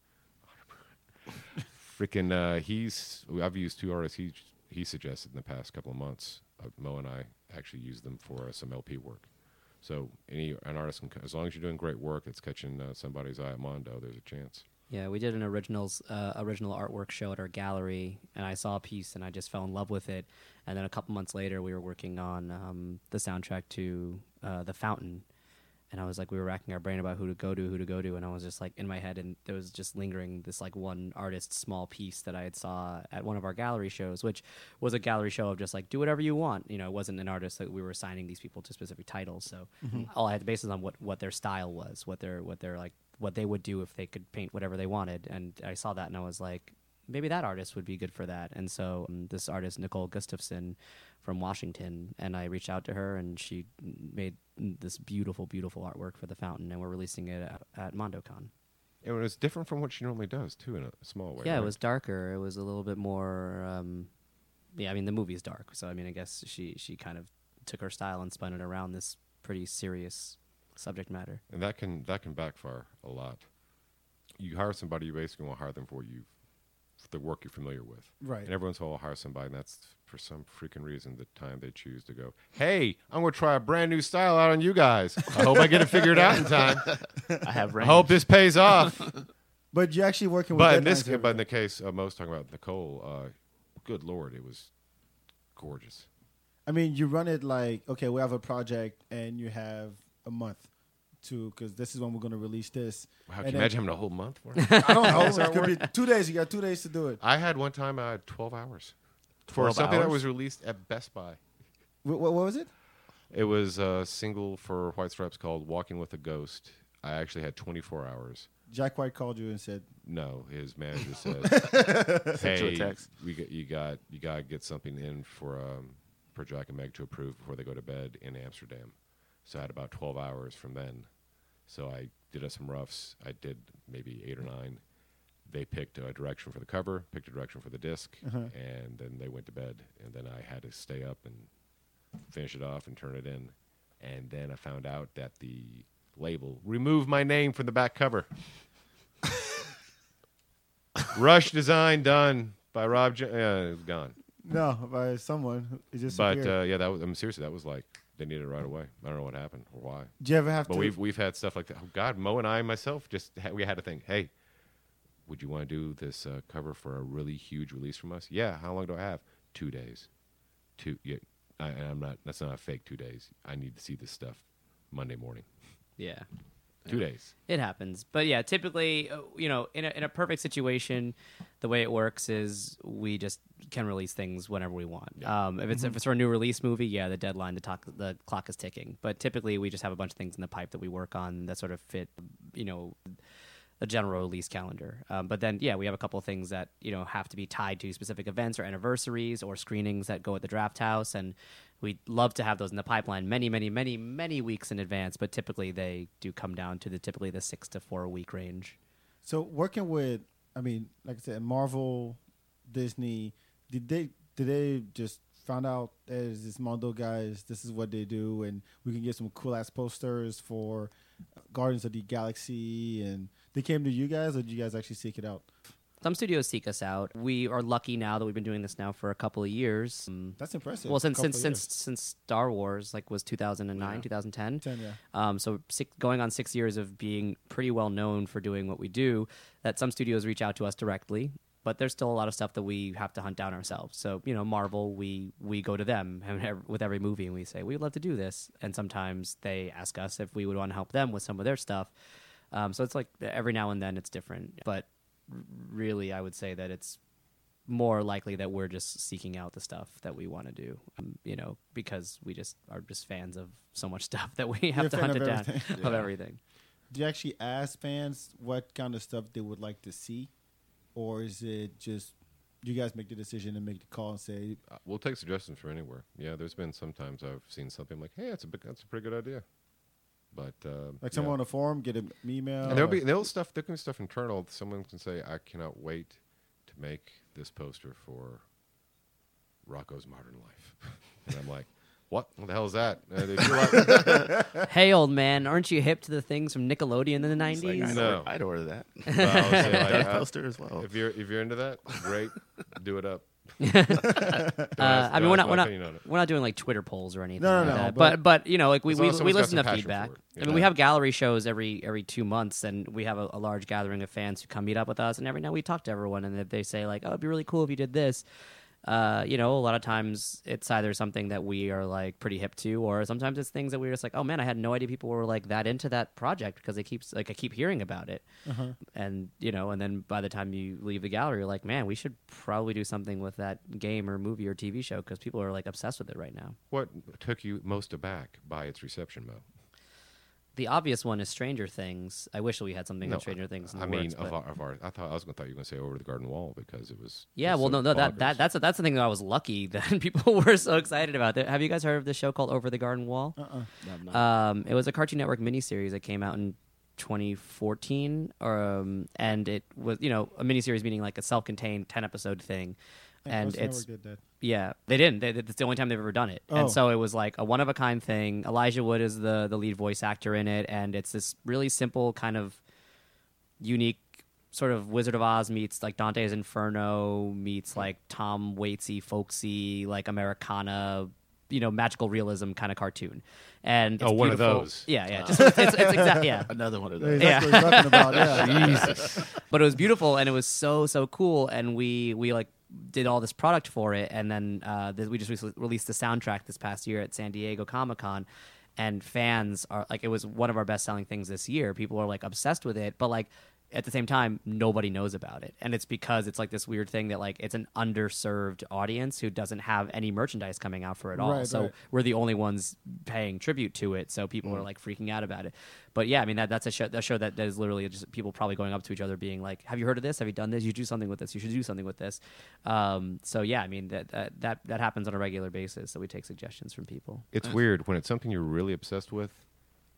freaking. Uh, he's. I've used two artists. He he suggested in the past couple of months. Uh, Mo and I actually used them for uh, some L P work. So any an artist, can, as long as you're doing great work, it's catching uh, somebody's eye at Mondo. There's a chance. Yeah, we did an originals uh, original artwork show at our gallery, and I saw a piece, and I just fell in love with it. And then a couple months later, we were working on um, the soundtrack to uh, The Fountain, and I was like, we were racking our brain about who to go to, who to go to, and I was just like in my head, and there was just lingering this like one artist small piece that I had saw at one of our gallery shows, which was a gallery show of just like do whatever you want. You know, it wasn't an artist that we were assigning these people to specific titles, so mm-hmm. all I had the basis on what, what their style was, what their what their like. what they would do if they could paint whatever they wanted. And I saw that and I was like, maybe that artist would be good for that. And so um, this artist, Nicole Gustafson from Washington, and I reached out to her and she made this beautiful, beautiful artwork for The Fountain, and we're releasing it at, at MondoCon. It was different from what she normally does too, in a small way. Yeah, right? It was darker. It was a little bit more, um, yeah, I mean, the movie's dark. So I mean, I guess she, she kind of took her style and spun it around this pretty serious subject matter, and that can that can backfire a lot. You hire somebody, you basically want to hire them for you, for the work you're familiar with, right? And everyone's all hire somebody, and that's for some freaking reason the time they choose to go, hey, I'm gonna try a brand new style out on you guys. I hope I get it figured out in time. I have. Range. I hope this pays off. But you're actually working with. But in this, but in the case of most talking about Nicole, uh, good Lord, it was gorgeous. I mean, you run it like okay, we have a project, and you have. A month to because this is when we're going to release this. Wow, can you imagine having a whole month for it? I don't know. It could be two days. You got two days to do it. I had one time I uh, had twelve hours for something that was released at Best Buy. What, what was it? It was a single for White Stripes called Walking with a Ghost. I actually had twenty-four hours. Jack White called you and said, no, his manager said, hey, text. We got, you got you got to get something in for, um, for Jack and Meg to approve before they go to bed in Amsterdam. So I had about twelve hours from then. So I did uh, some roughs. I did maybe eight or nine. They picked a direction for the cover, picked a direction for the disc, uh-huh. and then they went to bed. And then I had to stay up and finish it off and turn it in. And then I found out that the label removed my name from the back cover. Rush design done by Rob. J- uh, it was gone. No, by someone. It just but uh, yeah, that was. I mean, seriously, that was like. They need it right away. I don't know what happened or why. Do you ever have but to? But we've we've had stuff like that. Oh God, Mo and I myself just ha- we had to think. Hey, would you want to do this uh, cover for a really huge release from us? Yeah. How long do I have? Two days. Two. Yeah. I, and I'm not. That's not a fake. Two days. I need to see this stuff Monday morning. Yeah. Two days. It happens. But yeah, typically, you know, in a, in a perfect situation, the way it works is we just can release things whenever we want. Yeah. Um, if it's mm-hmm. if it's for a new release movie, yeah, the deadline, the, talk, the clock is ticking. But typically, we just have a bunch of things in the pipe that we work on that sort of fit, you know, a general release calendar. Um, but then, yeah, we have a couple of things that, you know, have to be tied to specific events or anniversaries or screenings that go at the draft house. And we'd love to have those in the pipeline many, many, many, many weeks in advance. But typically they do come down to the typically the six to four week range. So working with, I mean, like I said, Marvel, Disney, did they did they just found out there's this Mondo guys, this is what they do, and we can get some cool ass posters for Guardians of the Galaxy, and they came to you guys, or did you guys actually seek it out? Some studios seek us out. We are lucky now that we've been doing this now for a couple of years. That's impressive. Well, since since since, since Star Wars like was two thousand nine, yeah. two thousand ten. ten, yeah. Um, so six, going on six years of being pretty well known for doing what we do, that some studios reach out to us directly. But there's still a lot of stuff that we have to hunt down ourselves. So, you know, Marvel, we we go to them with every movie and we say, we'd love to do this. And sometimes they ask us if we would want to help them with some of their stuff. Um, so it's like every now and then it's different. But really, I would say that it's more likely that we're just seeking out the stuff that we want to do, um, you know, because we just are just fans of so much stuff that we have You're to hunt it down yeah. of everything. Do you actually ask fans what kind of stuff they would like to see? Or is it just you guys make the decision and make the call and say... Uh, we'll take suggestions from anywhere. Yeah, there's been sometimes I've seen something like, hey, that's a big, that's a pretty good idea. But uh, like someone yeah. on a forum, get an email. And there'll be there'll stuff, there can be stuff internal. Someone can say, I cannot wait to make this poster for Rocco's Modern Life. And I'm like, what? What the hell is that? Uh, they feel like hey, old man, aren't you hip to the things from Nickelodeon in the nineties? Like, I'd, no. order, I'd order that. Well, that poster as well. If you're if you're into that, great. Do it up. uh, I mean, we're not we're not we're not doing like Twitter polls or anything. No, no, like no. That. But, but but you know, like we we, we listen to feedback. I mean, we have gallery shows every every two months, and we have a, a large gathering of fans who come meet up with us. And every now we talk to everyone, and if they say like, "Oh, it'd be really cool if you did this." Uh, you know, a lot of times it's either something that we are like pretty hip to, or sometimes it's things that we're just like, oh man, I had no idea people were like that into that project because it keeps like I keep hearing about it, uh-huh. and you know, and then by the time you leave the gallery, you're like, man, we should probably do something with that game or movie or T V show because people are like obsessed with it right now. What took you most aback by its reception, Mo? The obvious one is Stranger Things. I wish we had something no, on Stranger Things. In the I mean, works, of, our, of our, I thought I was going to thought you were going to say Over the Garden Wall because it was. Yeah, it was well, so no, no, that, that that's a, that's the thing that I was lucky that people were so excited about. Have you guys heard of this show called Over the Garden Wall? Uh, uh-uh. No, I'm not. Um, it was a Cartoon Network miniseries that came out in twenty fourteen, um, and it was you know a miniseries meaning like a self-contained ten episode thing. And it's yeah, they didn't. They, it's the only time they've ever done it, oh. and so it was like a one of a kind thing. Elijah Wood is the the lead voice actor in it, and it's this really simple kind of unique sort of Wizard of Oz meets like Dante's Inferno meets like Tom Waitsy, folksy like Americana. You know, magical realism kind of cartoon, and it's oh, one beautiful. Of those, yeah, yeah, just, it's, it's, it's exactly, yeah, another one of those, yeah. That's what he's talking about, yeah. Jesus, but it was beautiful and it was so so cool, and we we like did all this product for it, and then uh, th- we just re- released the soundtrack this past year at San Diego Comic-Con, and fans are like, it was one of our best selling things this year. People are like obsessed with it, but like at the same time, nobody knows about it. And it's because it's like this weird thing that like it's an underserved audience who doesn't have any merchandise coming out for it all. Right, so right. We're the only ones paying tribute to it. So people mm-hmm. are like freaking out about it. But yeah, I mean, that that's a show, that show that, that is literally just people probably going up to each other being like, have you heard of this? Have you done this? You do something with this. You should do something with this. Um, so yeah, I mean, that, that that that happens on a regular basis. So we take suggestions from people. It's uh. weird when it's something you're really obsessed with.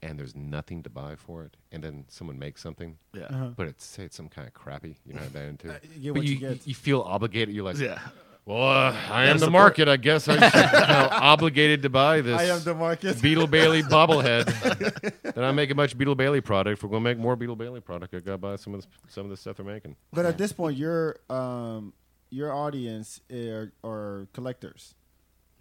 And there's nothing to buy for it, and then someone makes something. Yeah, uh-huh. But it's say it's some kind of crappy. You know that into. Uh, you but you, you, you feel obligated. You're like, yeah. Well, uh, I am the support. Market. I guess I'm obligated to buy this. I am the market. Beetle Bailey bobblehead. They're not making much Beetle Bailey product. We're gonna make more Beetle Bailey product. I gotta buy some of this, some of the stuff they're making. But at this point, your um your audience are, are collectors,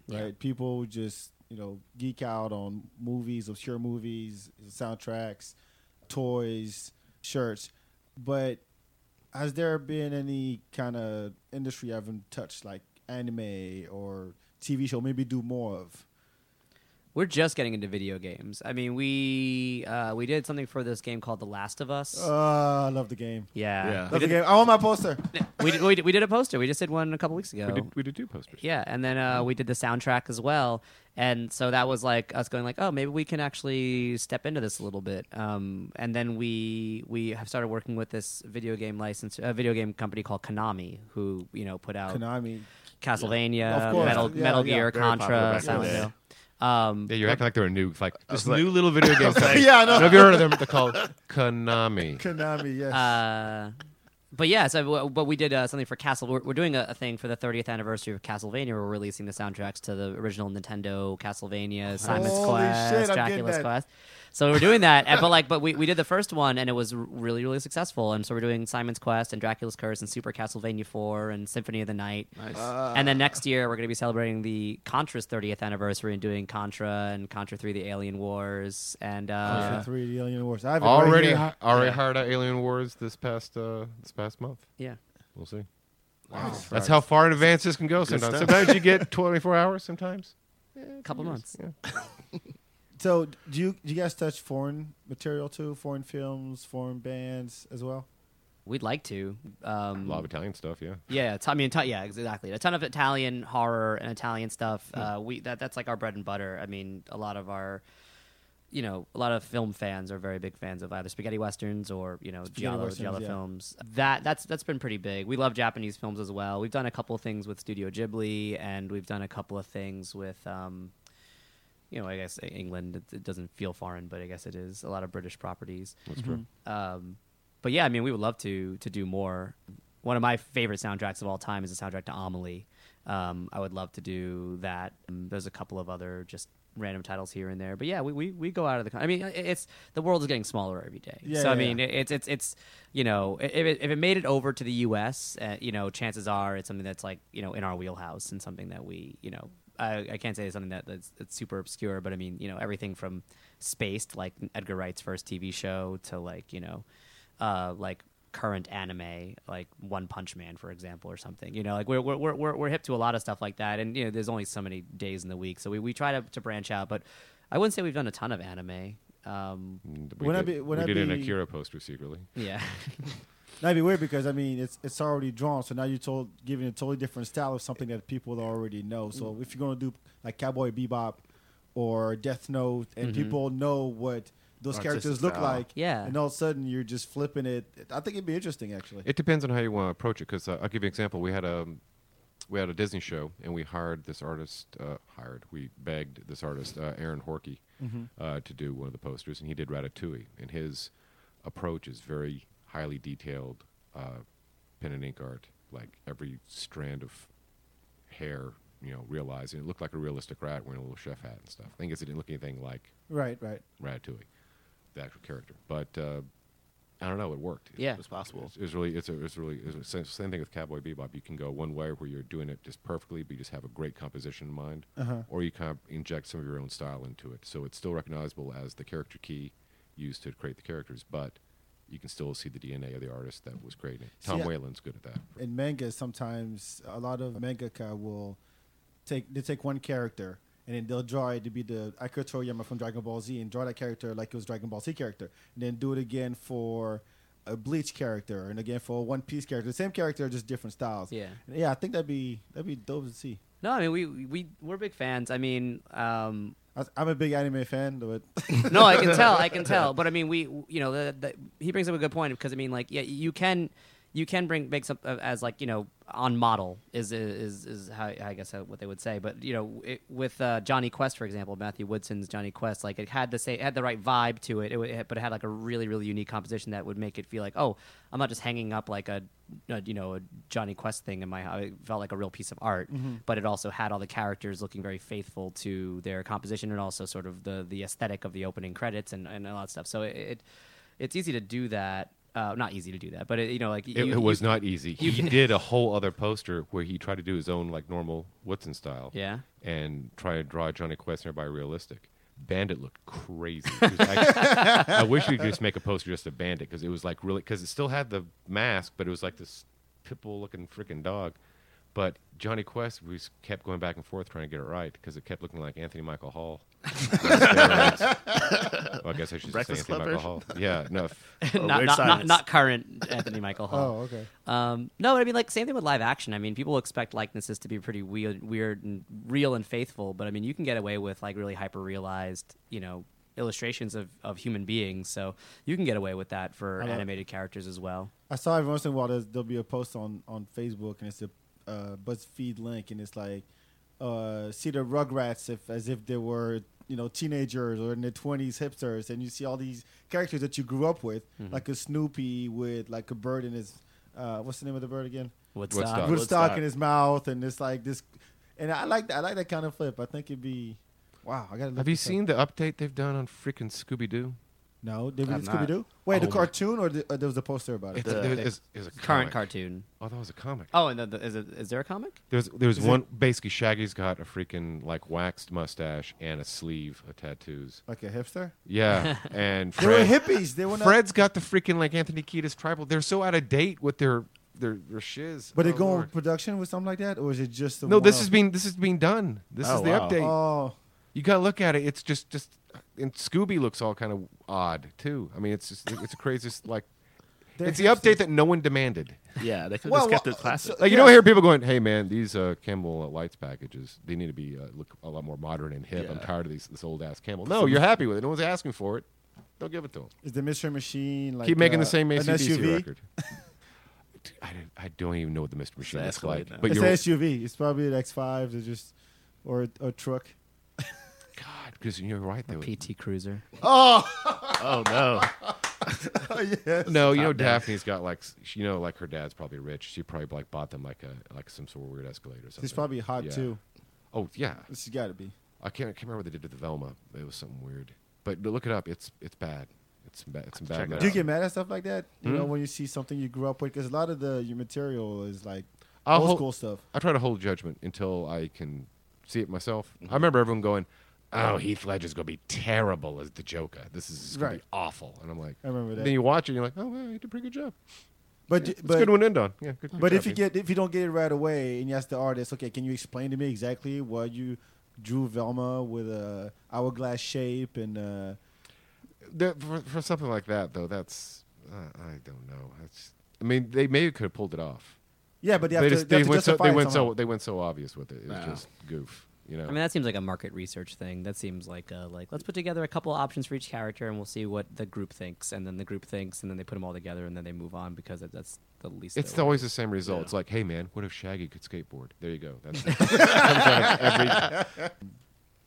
right? Yeah. People just. You know, geek out on movies, obscure movies, soundtracks, toys, shirts. But has there been any kind of industry I haven't touched, like anime or T V show, maybe do more of? We're just getting into video games. I mean, we uh, we did something for this game called The Last of Us. Oh, uh, I love the game. Yeah. yeah. Love the game. I want my poster. we, did, we, did, we did a poster. We just did one a couple weeks ago. We did, we did two posters. Yeah, and then uh, we did the soundtrack as well. And so that was like us going like, oh, maybe we can actually step into this a little bit. Um, and then we we have started working with this video game license, a uh, video game company called Konami, who you know put out Konami, Castlevania, yeah. Metal yeah, Metal yeah, Gear, Contra, Silent Hill. Um, yeah, you're acting like they're a new, like this like, new little video game. Yeah, I know. Have you heard of them? They're called Konami. Konami, yes. Uh, but yeah, so but we did uh, something for Castle. We're, we're doing a, a thing for the thirtieth anniversary of Castlevania. We're releasing the soundtracks to the original Nintendo Castlevania, Simon's Holy Quest, shit, Dracula's Quest. So we're doing that, and, but like, but we, we did the first one, and it was really, really successful. And so we're doing Simon's Quest and Dracula's Curse and Super Castlevania four and Symphony of the Night. Nice. Uh, and then next year we're going to be celebrating the Contra's thirtieth anniversary and doing Contra and Contra three: The Alien Wars and uh, Contra three: The Alien Wars. I've already right already yeah. hired out Alien Wars this past uh, this past month. Yeah, we'll see. Wow, nice. That's how far in advance this can go. Good sometimes, stuff. sometimes you get twenty-four hours. Sometimes, yeah, a couple years. months. Yeah. So, do you do you guys touch foreign material too? Foreign films, foreign bands as well? We'd like to. Um, a lot of Italian stuff, yeah. Yeah, t- I mean, t- yeah, exactly. A ton of Italian horror and Italian stuff. Uh, we that that's like our bread and butter. I mean, a lot of our, you know, a lot of film fans are very big fans of either spaghetti westerns or you know spaghetti giallo westerns, giallo yeah. films. That that's that's been pretty big. We love Japanese films as well. We've done a couple of things with Studio Ghibli, and we've done a couple of things with. Um, You know, I guess England, it, it doesn't feel foreign, but I guess it is. A lot of British properties. That's true. Mm-hmm. Um, but yeah, I mean, we would love to to do more. One of my favorite soundtracks of all time is the soundtrack to Amelie. Um, I would love to do that. Um, there's a couple of other just random titles here and there. But yeah, we, we, we go out of the... I mean, it's the world is getting smaller every day. Yeah, so, yeah, I mean, yeah. it's, it's, it's you know, if it, if it made it over to the U S, uh, you know, chances are it's something that's like, you know, in our wheelhouse and something that we, you know, I, I can't say it's something that, that's it's super obscure, but I mean, you know, everything from Spaced, like Edgar Wright's first T V show, to like, you know, uh, like current anime, like One Punch Man, for example, or something. You know, like we're we're we're we're hip to a lot of stuff like that, and you know, there's only so many days in the week, so we, we try to, to branch out. But I wouldn't say we've done a ton of anime. Um, we did, I be, we I did be, an Akira poster secretly. Yeah. That'd be weird because I mean it's it's already drawn, so now you're told giving a totally different style of something that people already know. So if you're gonna do like Cowboy Bebop or Death Note, and mm-hmm. people know what those Not characters look like, yeah, and all of a sudden you're just flipping it. I think it'd be interesting actually. It depends on how you want to approach it. Because uh, I'll give you an example. We had a we had a Disney show, and we hired this artist. Uh, hired we begged this artist uh, Aaron Horky mm-hmm. uh, to do one of the posters, and he did Ratatouille. And his approach is very highly detailed uh, pen and ink art, like every strand of hair, you know, realized. And it looked like a realistic rat wearing a little chef hat and stuff. I guess it didn't look anything like right, right. Ratatouille, the actual character. But uh, I don't know, it worked. Yeah, it was possible. It's, it's really, it's a, it's really, it's the same thing with Cowboy Bebop. You can go one way where you're doing it just perfectly, but you just have a great composition in mind, uh-huh. or you kind of inject some of your own style into it. So it's still recognizable as the character key used to create the characters, but you can still see the D N A of the artist that was creating it. Tom yeah. Whalen's good at that. In manga, sometimes a lot of mangaka will take they take one character and then they'll draw it to be the Akira Toriyama from Dragon Ball Z and draw that character like it was Dragon Ball Z character, and then do it again for a Bleach character and again for a One Piece character. The same character, just different styles. Yeah, and yeah. I think that'd be that'd be dope to see. No, I mean we we we're big fans. I mean. Um, I'm a big anime fan, but no, I can tell, I can tell. But I mean, we, you know, the, the, he brings up a good point because I mean, like, yeah, you can, you can bring make some uh, as like you know on model is is is how I guess how, what they would say. But you know, it, with uh, Johnny Quest, for example, Matthew Woodson's Johnny Quest, like it had the same, it had the right vibe to it, it, it, but it had like a really really unique composition that would make it feel like, oh, I'm not just hanging up like a, a you know a Johnny Quest thing in my house. It felt like a real piece of art, mm-hmm. but it also had all the characters looking very faithful to their composition and also sort of the the aesthetic of the opening credits and, and a lot of stuff. So it, it it's easy to do that. Uh, not easy to do that, but it, you know, like you, it, it was you, not easy. He did a whole other poster where he tried to do his own like normal Woodson style, yeah, and try to draw Johnny Quest and everybody realistic. Bandit looked crazy. I, I wish we could just make a poster just of Bandit because it was like really because it still had the mask, but it was like this pitbull looking freaking dog. But Johnny Quest, we kept going back and forth trying to get it right because it kept looking like Anthony Michael Hall. well, I guess I should Breakfast say Anthony Michael Hall. Yeah, no. Oh, not, not, not, not current Anthony Michael Hall. Oh, okay. Um, no, I mean, like, same thing with live action. I mean, people expect likenesses to be pretty weird, weird and real and faithful, but I mean, you can get away with, like, really hyper-realized, you know, illustrations of, of human beings, so you can get away with that for animated characters as well. I saw every once in a while there'll be a post on, on Facebook, and it's a uh, BuzzFeed link, and it's like, uh, see the Rugrats if, as if they were, you know, teenagers or in their twenties hipsters, and you see all these characters that you grew up with, mm-hmm. like a Snoopy with like a bird in his, uh, what's the name of the bird again? Woodstock. Woodstock, Woodstock in his mouth, and it's like this, and I like that. I like that kind of flip. I think it'd be. Wow, I gotta. Have you seen the update they've done on freaking Scooby Doo? No, they did Scooby Doo. Wait, oh the cartoon or, the, or there was a poster about it? It's the, a, it's, it's a current cartoon. Oh, that was a comic. Oh, and the, the, is, it, is there a comic? There's there's is one. It? Basically, Shaggy's got a freaking like waxed mustache and a sleeve of tattoos. Like a hipster? Yeah, and Fred, they were hippies. They were. Not Fred's got the freaking like Anthony Kiedis tribal. They're so out of date with their. Their, their shiz. But oh, they go in production with something like that, or is it just the no? This is being this is being done. This oh, is the wow. update. Oh, you gotta look at it. It's just just and Scooby looks all kind of odd too. I mean, it's just it's the craziest like. They're it's the update that no one demanded. Yeah, they could well, just well, kept it classic. So, like, you yeah. don't hear people going, "Hey, man, these uh, Camel uh, Lights packages, they need to be uh, look a lot more modern and hip. Yeah. I'm tired of these this old ass Camel." No, you're happy with it. No one's asking for it. Don't give it to them. Is the Mystery Machine like keep making uh, the same A C D C record? I don't, I don't even know what the Mystery Machine is Escalade like. Now. But it's an S U V. It's probably an X five or just or a, a truck. God, because you're right. A P T Cruiser. Oh, oh no. oh, yes. No, you know Daphne's got like you know like her dad's probably rich. She probably like bought them like a like some sort of weird Escalade or something. It's probably hot yeah. too. Oh yeah, it's got to be. I can't, I can't remember what they did to the Velma. It was something weird. But look it up. It's it's bad. It's ba- it's bad. Do you get mad at stuff like that? You mm-hmm. know, when you see something you grew up with, because a lot of the your material is like I'll old school stuff. I try to hold judgment until I can see it myself. Mm-hmm. I remember everyone going, "Oh, Heath Ledger's gonna be terrible as the Joker. This is gonna right. be awful." And I'm like, I remember that. Then you watch it, and you're like, "Oh, well, he did a pretty good job." But yeah, d- but it's a good one to end on. Yeah, good, good but job, if you get if you don't get it right away, and you ask the artist, "Okay, can you explain to me exactly why you drew Velma with a hourglass shape and?" Uh, There, for, for something like that, though, that's uh, I don't know. That's, I mean, they maybe could have pulled it off. Yeah, but they, they, to, just, they, they went so they went somehow. so they went so obvious with it. It was wow. just goof. You know, I mean, that seems like a market research thing. That seems like a, like let's put together a couple options for each character, and we'll see what the group thinks, and then the group thinks, and then they put them all together, and then they move on because it, that's the least. It's always the same result. Yeah. It's like, hey, man, what if Shaggy could skateboard? There you go. That's every.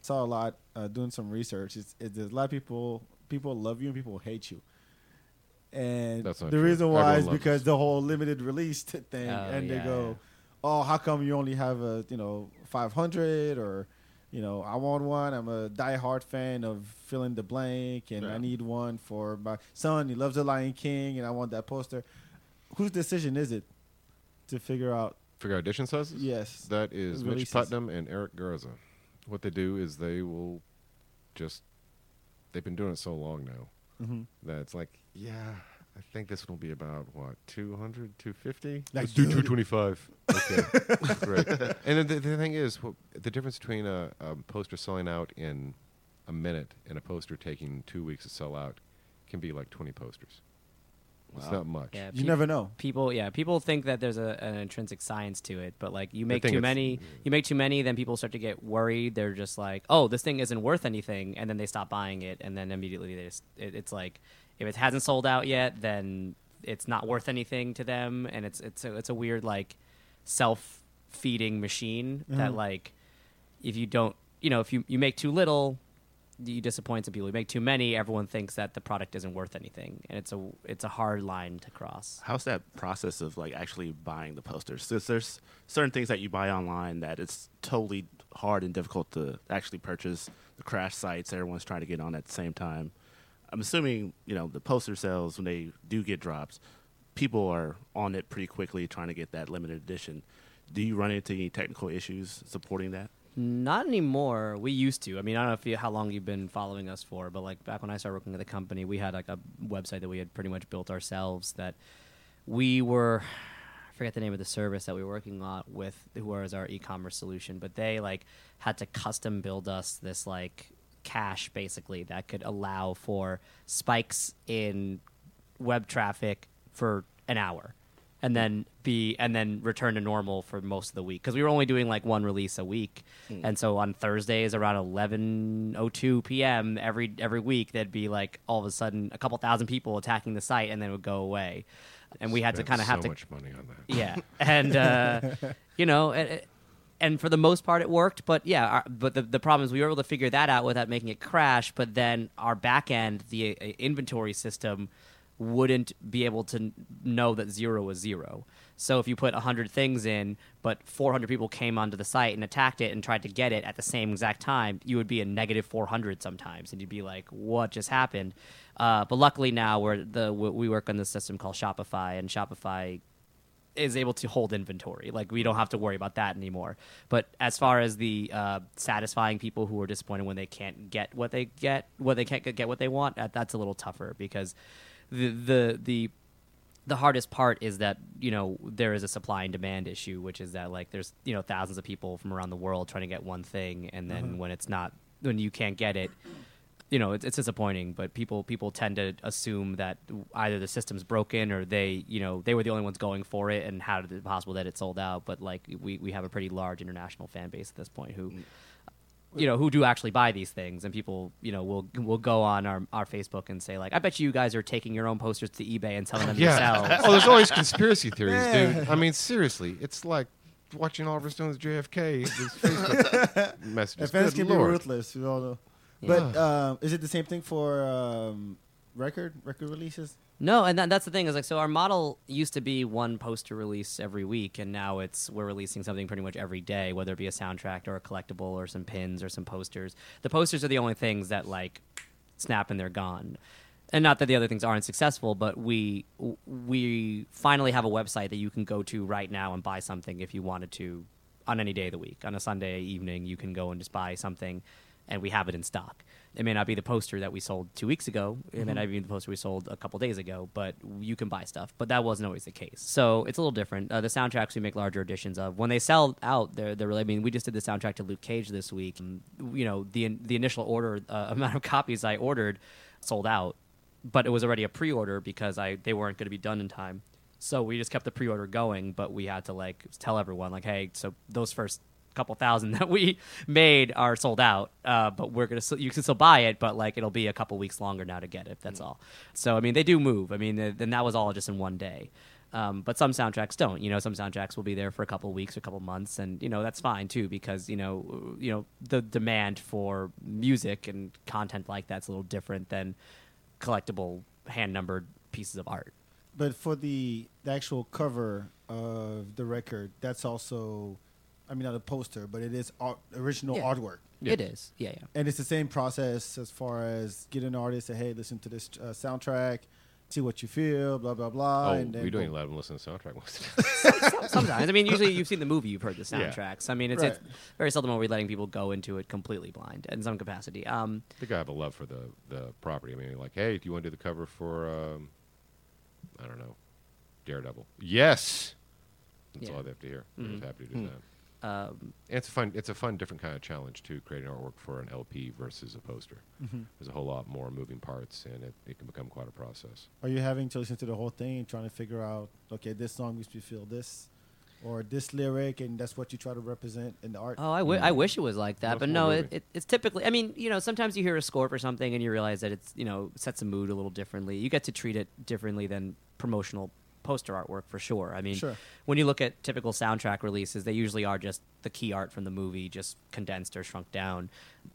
Saw a lot uh, doing some research. It's, it, there's a lot of people. People love you and people hate you. And the true. reason why Everyone is because us. the whole limited release thing. Oh, and yeah, they go, yeah. oh, how come you only have a, you know, five hundred or, you know, I want one. I'm a diehard fan of fill in the blank and yeah. I need one for my son. He loves The Lion King and I want that poster. Whose decision is it to figure out? Figure out edition sizes? Yes. That is releases. Mitch Putnam and Eric Garza. What they do is they will just. They've been doing it so long now mm-hmm. that it's like, yeah, I think this one will be about, what, two hundred, two fifty? Let's do two twenty-five. Okay, great. And then the, the thing is, what, the difference between a, a poster selling out in a minute and a poster taking two weeks to sell out can be like twenty posters. Wow. It's not much. Yeah, you pe- never know. People, yeah, people think that there's a, an intrinsic science to it, but like you make too many, yeah. you make too many, then people start to get worried. They're just like, oh, this thing isn't worth anything, and then they stop buying it, and then immediately they just, it, it's like, if it hasn't sold out yet, then it's not worth anything to them, and it's it's a, it's a weird like self-feeding machine mm-hmm. that like if you don't, you know, if you, you make too little. You disappoint some people. You make too many. Everyone thinks that the product isn't worth anything, and it's a it's a hard line to cross. How's that process of like actually buying the posters? Since there's certain things that you buy online that it's totally hard and difficult to actually purchase. The crash sites everyone's trying to get on at the same time. I'm assuming you know the poster sales when they do get drops, people are on it pretty quickly trying to get that limited edition. Do you run into any technical issues supporting that? Not anymore. We used to. I mean, I don't know if you, how long you've been following us for, but like back when I started working at the company, we had like a website that we had pretty much built ourselves that we were forget the name of the service that we were working on with, who was our e-commerce solution, but they like had to custom build us this like cache basically that could allow for spikes in web traffic for an hour and then be and then return to normal for most of the week, because we were only doing like one release a week. Mm. And so on Thursdays around eleven oh two p.m. every every week there'd be like all of a sudden a couple thousand people attacking the site, and then it would go away. And we had Spend to kind of so have to much money on that. Yeah. And uh, you know, it, and for the most part it worked, but yeah, our, but the, the problem is we were able to figure that out without making it crash, but then our back end, the uh, inventory system wouldn't be able to know that zero was zero. So if you put one hundred things in, but four hundred people came onto the site and attacked it and tried to get it at the same exact time, you would be a negative four hundred sometimes, and you'd be like, what just happened? Uh, but luckily now we're the we work on this system called Shopify, and Shopify is able to hold inventory. Like, we don't have to worry about that anymore. But as far as the uh, satisfying people who are disappointed when they can't get what they get, when they can't get what they want, that's a little tougher, because the the the the hardest part is that, you know, there is a supply and demand issue, which is that like there's, you know, thousands of people from around the world trying to get one thing, and then mm-hmm. when it's not, when you can't get it, you know, it's, it's disappointing. But people people tend to assume that either the system's broken or they, you know, they were the only ones going for it, and how did it possible that it sold out? But like we we have a pretty large international fan base at this point who mm-hmm. you know, who do actually buy these things, and people, you know, will will go on our, our Facebook and say like, I bet you guys are taking your own posters to eBay and selling them yeah. yourselves. Oh, there's always conspiracy theories, dude. I mean, seriously, it's like watching Oliver Stone's J F K. Facebook messages. Fans can be ruthless, you all know. But uh, is it the same thing for um, record record releases? No, and that, that's the thing is like, so our model used to be one poster release every week, and now it's we're releasing something pretty much every day, whether it be a soundtrack or a collectible or some pins or some posters. The posters are the only things that like snap and they're gone. And not that the other things aren't successful, but we we finally have a website that you can go to right now and buy something if you wanted to on any day of the week. On a Sunday evening, you can go and just buy something, and we have it in stock. It may not be the poster that we sold two weeks ago. It mm-hmm. may not be the poster we sold a couple days ago, but you can buy stuff. But that wasn't always the case. So it's a little different. Uh, the soundtracks we make larger editions of. When they sell out, they're, they're really, I mean, we just did the soundtrack to Luke Cage this week. And, you know, the the initial order uh, amount of copies I ordered sold out, but it was already a pre-order because I they weren't going to be done in time. So we just kept the pre-order going, but we had to, like, tell everyone, like, hey, so those first couple thousand that we made are sold out, uh but we're gonna you can still buy it, but like it'll be a couple weeks longer now to get it. That's mm. all. So I mean, they do move. I mean, then that was all just in one day, um but some soundtracks don't. You know, some soundtracks will be there for a couple weeks or a couple months, and you know, that's fine too, because you know you know the demand for music and content like that's a little different than collectible hand numbered pieces of art. But for the, the actual cover of the record, that's also, I mean, not a poster, but it is art, original yeah. artwork. Yeah. It is. Yeah, yeah. And it's the same process as far as getting an artist to, hey, listen to this uh, soundtrack, see what you feel, blah, blah, blah. Oh, and then we don't even let them listen to the soundtrack once. Sometimes. I mean, usually you've seen the movie, you've heard the soundtracks. Yeah. I mean, it's, right. it's very seldom are we letting people go into it completely blind in some capacity. Um, I think I have a love for the, the property. I mean, like, hey, do you want to do the cover for, um, I don't know, Daredevil? Yes. That's yeah. all they have to hear. Mm-hmm. They're just happy to do mm-hmm. that. Um, it's a fun. It's a fun, different kind of challenge to create an artwork for an L P versus a poster. Mm-hmm. There's a whole lot more moving parts, and it, it can become quite a process. Are you having to listen to the whole thing and trying to figure out, okay, this song makes me feel this, or this lyric, and that's what you try to represent in the art? Oh, I, w- I wish it was like that, that's but no, it, it, it's typically. I mean, you know, sometimes you hear a score for something and you realize that it's, you know, sets a mood a little differently. You get to treat it differently than promotional poster artwork for sure. I mean, sure. when you look at typical soundtrack releases, they usually are just the key art from the movie, just condensed or shrunk down.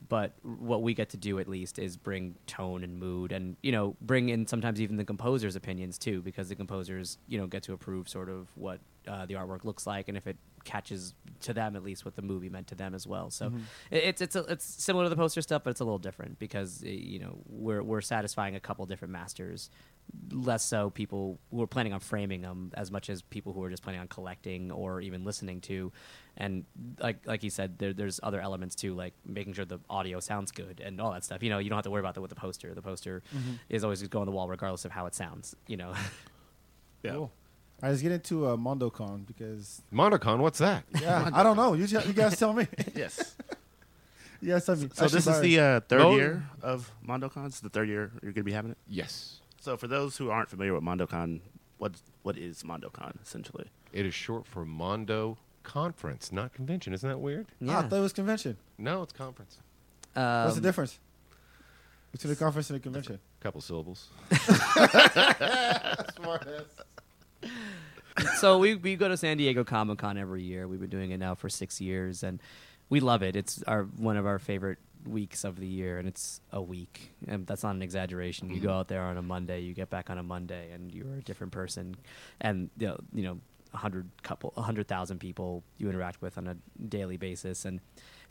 But what we get to do, at least, is bring tone and mood, and you know, bring in sometimes even the composer's opinions too, because the composers, you know, get to approve sort of what uh, the artwork looks like, and if it catches to them, at least what the movie meant to them as well. So mm-hmm. it's it's a, it's similar to the poster stuff, but it's a little different because you know we're we're satisfying a couple different masters. Less so people who are planning on framing them as much as people who are just planning on collecting or even listening to. And like like you said, there, there's other elements too, like making sure the audio sounds good and all that stuff. You know, you don't have to worry about that with the poster. The poster mm-hmm. is always going to go on the wall regardless of how it sounds, you know. Yeah. Cool. All right, let's get into uh, MondoCon because... MondoCon? What's that? Yeah, I don't know. You, you guys tell me. Yes. Yes, I mean, so this is the uh, third no. year of MondoCon? It's the third year you're going to be having it? Yes. So for those who aren't familiar with MondoCon, what what is MondoCon, essentially? It is short for Mondo Conference, not convention. Isn't that weird? Yeah. Ah, I thought it was convention. No, it's conference. Um, What's the difference between a conference and a convention? A couple syllables. Smart ass. So we, we go to San Diego Comic-Con every year. We've been doing it now for six years, and we love it. It's our one of our favorite weeks of the year, and it's a week. And that's not an exaggeration. Mm-hmm. You go out there on a Monday, you get back on a Monday, and you're a different person. And, you know, you know one hundred couple, one hundred thousand people you interact with on a daily basis, and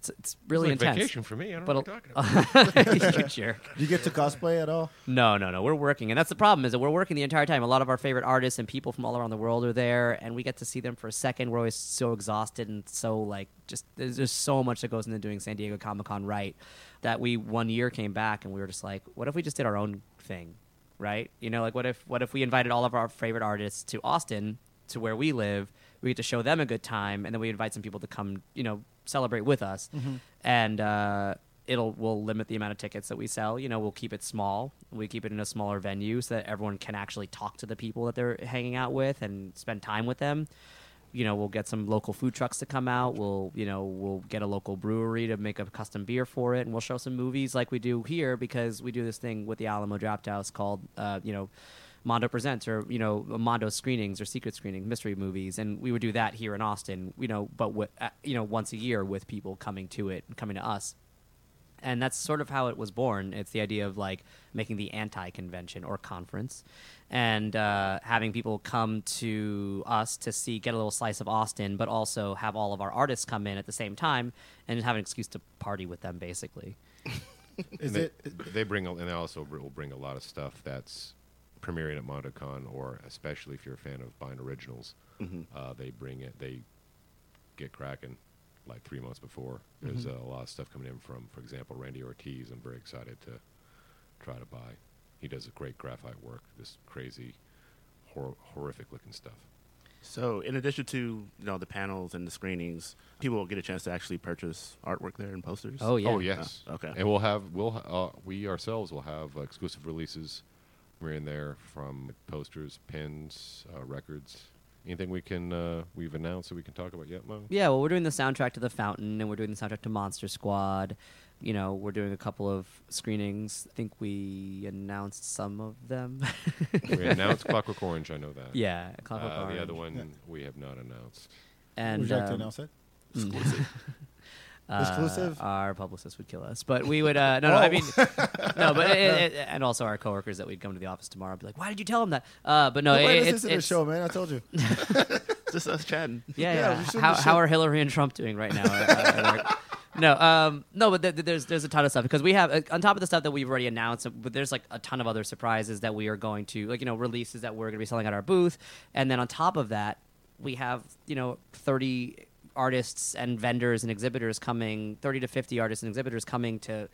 it's, it's really it's like intense. Vacation for me. I don't but know what you're talking about. You jerk. Do you get to cosplay at all? No, no, no. We're working, and that's the problem is that we're working the entire time. A lot of our favorite artists and people from all around the world are there, and we get to see them for a second. We're always so exhausted and so like just there's just so much that goes into doing San Diego Comic-Con right that we one year came back and we were just like, what if we just did our own thing, right? You know, like what if what if we invited all of our favorite artists to Austin, to where we live, we get to show them a good time, and then we invite some people to come, you know, celebrate with us. Mm-hmm. And uh, it'll we'll limit the amount of tickets that we sell. You know, we'll keep it small. We keep it in a smaller venue so that everyone can actually talk to the people that they're hanging out with and spend time with them. You know, we'll get some local food trucks to come out. We'll, you know, we'll get a local brewery to make a custom beer for it, and we'll show some movies like we do here because we do this thing with the Alamo Drafthouse called, uh, you know, Mondo Presents, or, you know, Mondo screenings or secret screenings, mystery movies. And we would do that here in Austin, you know, but, with, uh, you know, once a year with people coming to it, coming to us. And that's sort of how it was born. It's the idea of like making the anti-convention or conference and uh, having people come to us to see, get a little slice of Austin, but also have all of our artists come in at the same time and have an excuse to party with them, basically. Is they, it, they bring, and they also will bring a lot of stuff that's premiering at MondoCon, or especially if you're a fan of buying originals, mm-hmm. uh, they bring it. They get cracking like three months before. There's mm-hmm. a lot of stuff coming in from, for example, Randy Ortiz. I'm very excited to try to buy. He does a great graphite work. This crazy, hor- horrific looking stuff. So, in addition to you know the panels and the screenings, people will get a chance to actually purchase artwork there and posters. Oh yeah. Oh yes. Oh, okay. And we'll have we'll uh, we ourselves will have uh, exclusive releases. We're in there from posters, pins, uh, records, anything we can uh, we've announced that we can talk about yet, Mo? Yeah, well, we're doing the soundtrack to The Fountain, and we're doing the soundtrack to Monster Squad. You know, we're doing a couple of screenings. I think we announced some of them. We announced Clockwork Orange. I know that. Yeah, Clockwork uh, Orange. The other one yeah. we have not announced. And would you like um, to announce it? Exclusive. Uh, Exclusive? Our publicist would kill us, but we would. Uh, no, oh. no, I mean, no, but it, it, and also our coworkers that we'd come to the office tomorrow and be like, "Why did you tell him that?" Uh, but no, no it, wait, it, this it's, isn't it's, a show, man. I told you, just us chatting. Yeah, yeah. yeah. How, how are Hillary and Trump doing right now? uh, no, um, no, but th- th- there's there's a ton of stuff because we have uh, on top of the stuff that we've already announced, but there's like a ton of other surprises that we are going to like you know releases that we're going to be selling at our booth, and then on top of that, we have you know thirty artists and vendors and exhibitors coming, thirty to fifty artists and exhibitors coming to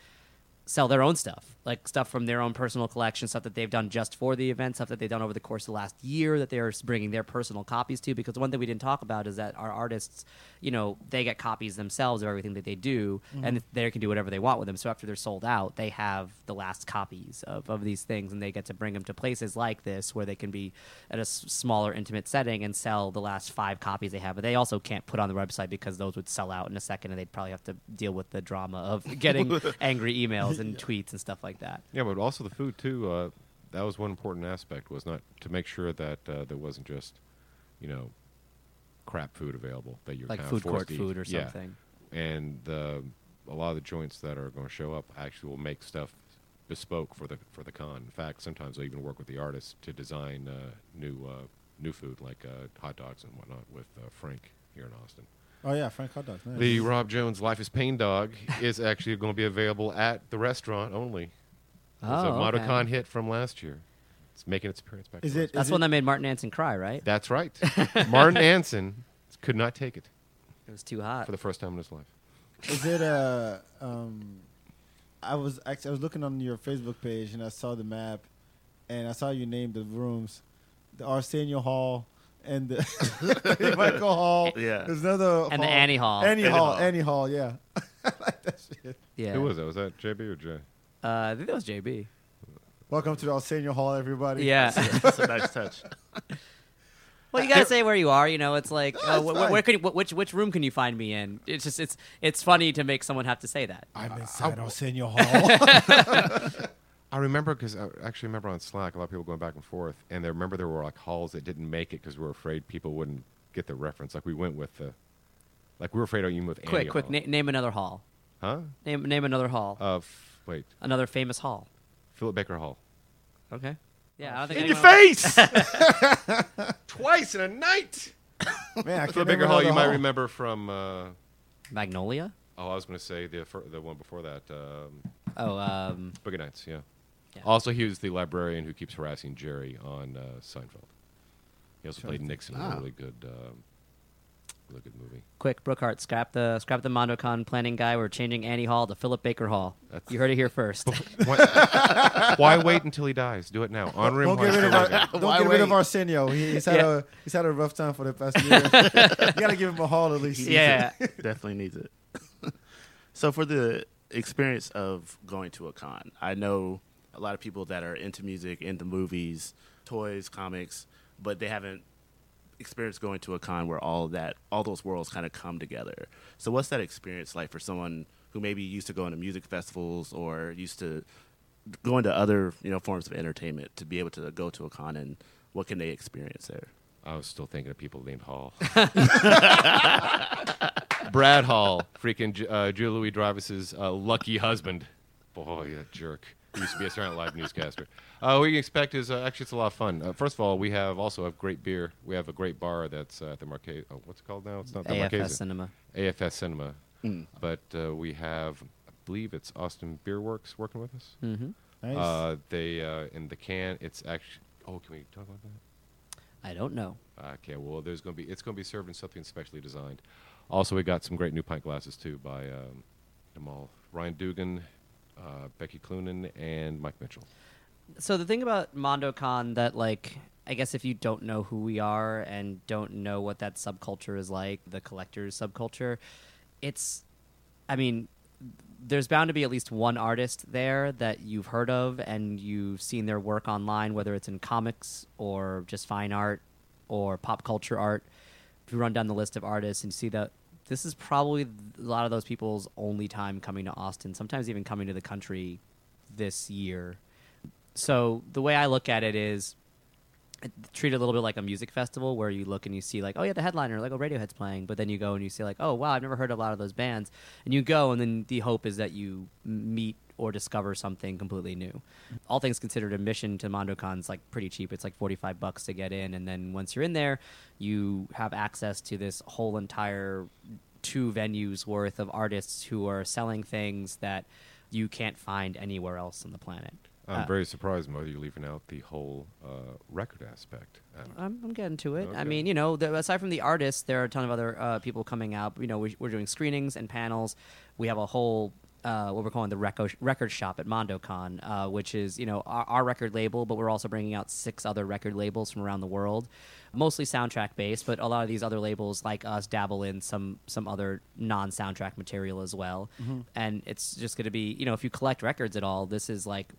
sell their own stuff, like stuff from their own personal collection, stuff that they've done just for the event, stuff that they've done over the course of the last year that they're bringing their personal copies to, because one thing we didn't talk about is that our artists, you know, they get copies themselves of everything that they do, mm-hmm. and they can do whatever they want with them. So after they're sold out, they have the last copies of, of these things, and they get to bring them to places like this where they can be at a s- smaller, intimate setting and sell the last five copies they have. But they also can't put on the website because those would sell out in a second, and they'd probably have to deal with the drama of getting angry emails and yeah. tweets and stuff like that. Yeah, but also the food too. Uh, that was one important aspect was not to make sure that uh, there wasn't just, you know, crap food available that you're like kind food of court food or something. Yeah. And the, a lot of the joints that are going to show up actually will make stuff bespoke for the for the con. In fact, sometimes they even work with the artists to design uh, new uh, new food like uh, hot dogs and whatnot with uh, Frank here in Austin. Oh, yeah, Frank Hot Dogs. Nice. The Rob Jones Life is Pain dog is actually going to be available at the restaurant only. It's oh, a okay. MondoCon hit from last year. It's making its appearance back. Is it, is That's the one that made Martin Ansin cry, right? That's right. Martin Ansin could not take it. It was too hot. For the first time in his life. Is it a... Uh, um, I was actually I was looking on your Facebook page, and I saw the map, and I saw you named the rooms. The Arsenio Hall... and the Michael Hall. Yeah. There's another and hall. the Annie Hall. Annie, Annie Hall. Hall. Annie Hall. Yeah. I like that shit. Yeah. Who was that? Was that J B or Jay? Uh, I think that was J B. Welcome to the Arsenio Hall, everybody. Yeah. That's a nice touch. Well, you gotta say where you are. You know, it's like, no, uh, it's wh- wh- where could you, wh- which which room can you find me in? It's just it's it's funny to make someone have to say that. I'm inside Arsenio Hall. I remember because I actually remember on Slack a lot of people going back and forth, and I remember there were like halls that didn't make it because we were afraid people wouldn't get the reference. Like we went with the, like we were afraid of you with. Quick, Annie quick, na- name another hall. Huh? Name name another hall. Uh, f- wait. Another famous hall. Philip Baker Hall. Okay. Yeah, I don't think in your face. Twice in a night. Man, I Philip Baker Hall. You hall. might remember from uh, Magnolia. Oh, I was going to say the fir- the one before that. Um, oh, um, Boogie Nights. Yeah. Yeah. Also, he was the librarian who keeps harassing Jerry on uh, Seinfeld. He also sure. played Nixon in ah. a really good, um, really good movie. Quick, Brookhart, scrap the scrap the MondoCon planning guy. We're changing Annie Hall to Philip Baker Hall. That's you heard it here first. why, why wait until he dies? Do it now. Honor him. Don't get rid of, our, don't get rid of Arsenio. He, he's had yeah. a he's had a rough time for the past year. You gotta give him a hall at least. Yeah, definitely needs it. So for the experience of going to a con, I know. A lot of people that are into music, into movies, toys, comics, but they haven't experienced going to a con where all that, all those worlds kind of come together. So what's that experience like for someone who maybe used to going to music festivals or used to going to other, you know, forms of entertainment to be able to go to a con and what can they experience there? I was still thinking of people named Hall. Brad Hall, freaking uh, Julia Louis-Dreyfus's uh, lucky husband. Boy, that jerk. He used to be a Saturday Night Live newscaster. Uh, what you expect is uh, actually it's a lot of fun. Uh, first of all, we have also have great beer. We have a great bar that's uh, at the Marquesa. Oh, what's it called now? It's not the Marquesa. A F S Cinema. A F S Cinema. Mm. But uh, we have, I believe it's Austin Beer Works working with us. Mm-hmm. Nice. Uh, they uh, in the can. It's actually. Oh, can we talk about that? I don't know. Okay. Well, there's going to be. It's going to be served in something specially designed. Also, we got some great new pint glasses too by um, Jamal Ryan Dugan. Uh, Becky Cloonan and Mike Mitchell. So the thing about MondoCon that, like, I guess if you don't know who we are and don't know what that subculture is like, the collector's subculture, it's, I mean, there's bound to be at least one artist there that you've heard of and you've seen their work online, whether it's in comics or just fine art or pop culture art. If you run down the list of artists and see that, this is probably a lot of those people's only time coming to Austin, sometimes even coming to the country this year. So the way I look at it is treat it a little bit like a music festival where you look and you see like, oh, yeah, the headliner, like, oh, Radiohead's playing. But then you go and you see like, oh, wow, I've never heard of a lot of those bands. And you go and then the hope is that you meet or discover something completely new. All things considered, admission to MondoCon's like pretty cheap. It's like forty-five bucks to get in, and then once you're in there, you have access to this whole entire two venues worth of artists who are selling things that you can't find anywhere else on the planet. I'm uh, very surprised, Mo, you're leaving out the whole uh, record aspect. I'm, I'm getting to it. Okay. I mean, you know, the, aside from the artists, there are a ton of other uh, people coming out. You know, we, we're doing screenings and panels. We have a whole Uh, what we're calling the reco- record shop at MondoCon, uh, which is, you know, our, our record label, but we're also bringing out six other record labels from around the world, mostly soundtrack-based, but a lot of these other labels like us dabble in some some other non-soundtrack material as well. Mm-hmm. And it's just going to be, you know, if you collect records at all, this is like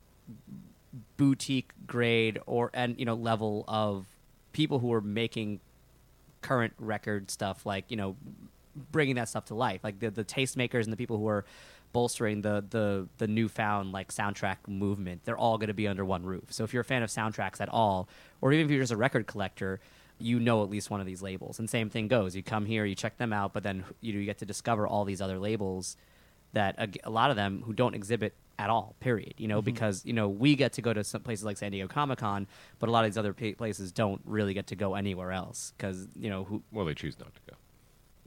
boutique grade or, and, you know, level of people who are making current record stuff, like, you know, bringing that stuff to life. Like the, the tastemakers and the people who are bolstering the the the newfound like soundtrack movement, they're all going to be under one roof. So if you're a fan of soundtracks at all, or even if you're just a record collector, you know at least one of these labels. And same thing goes. You come here, you check them out, but then you know, you get to discover all these other labels that a, a lot of them who don't exhibit at all, period. You know, mm-hmm. because you know we get to go to some places like San Diego Comic-Con, but a lot of these other p- places don't really get to go anywhere else because you know who. Well, they choose not to go.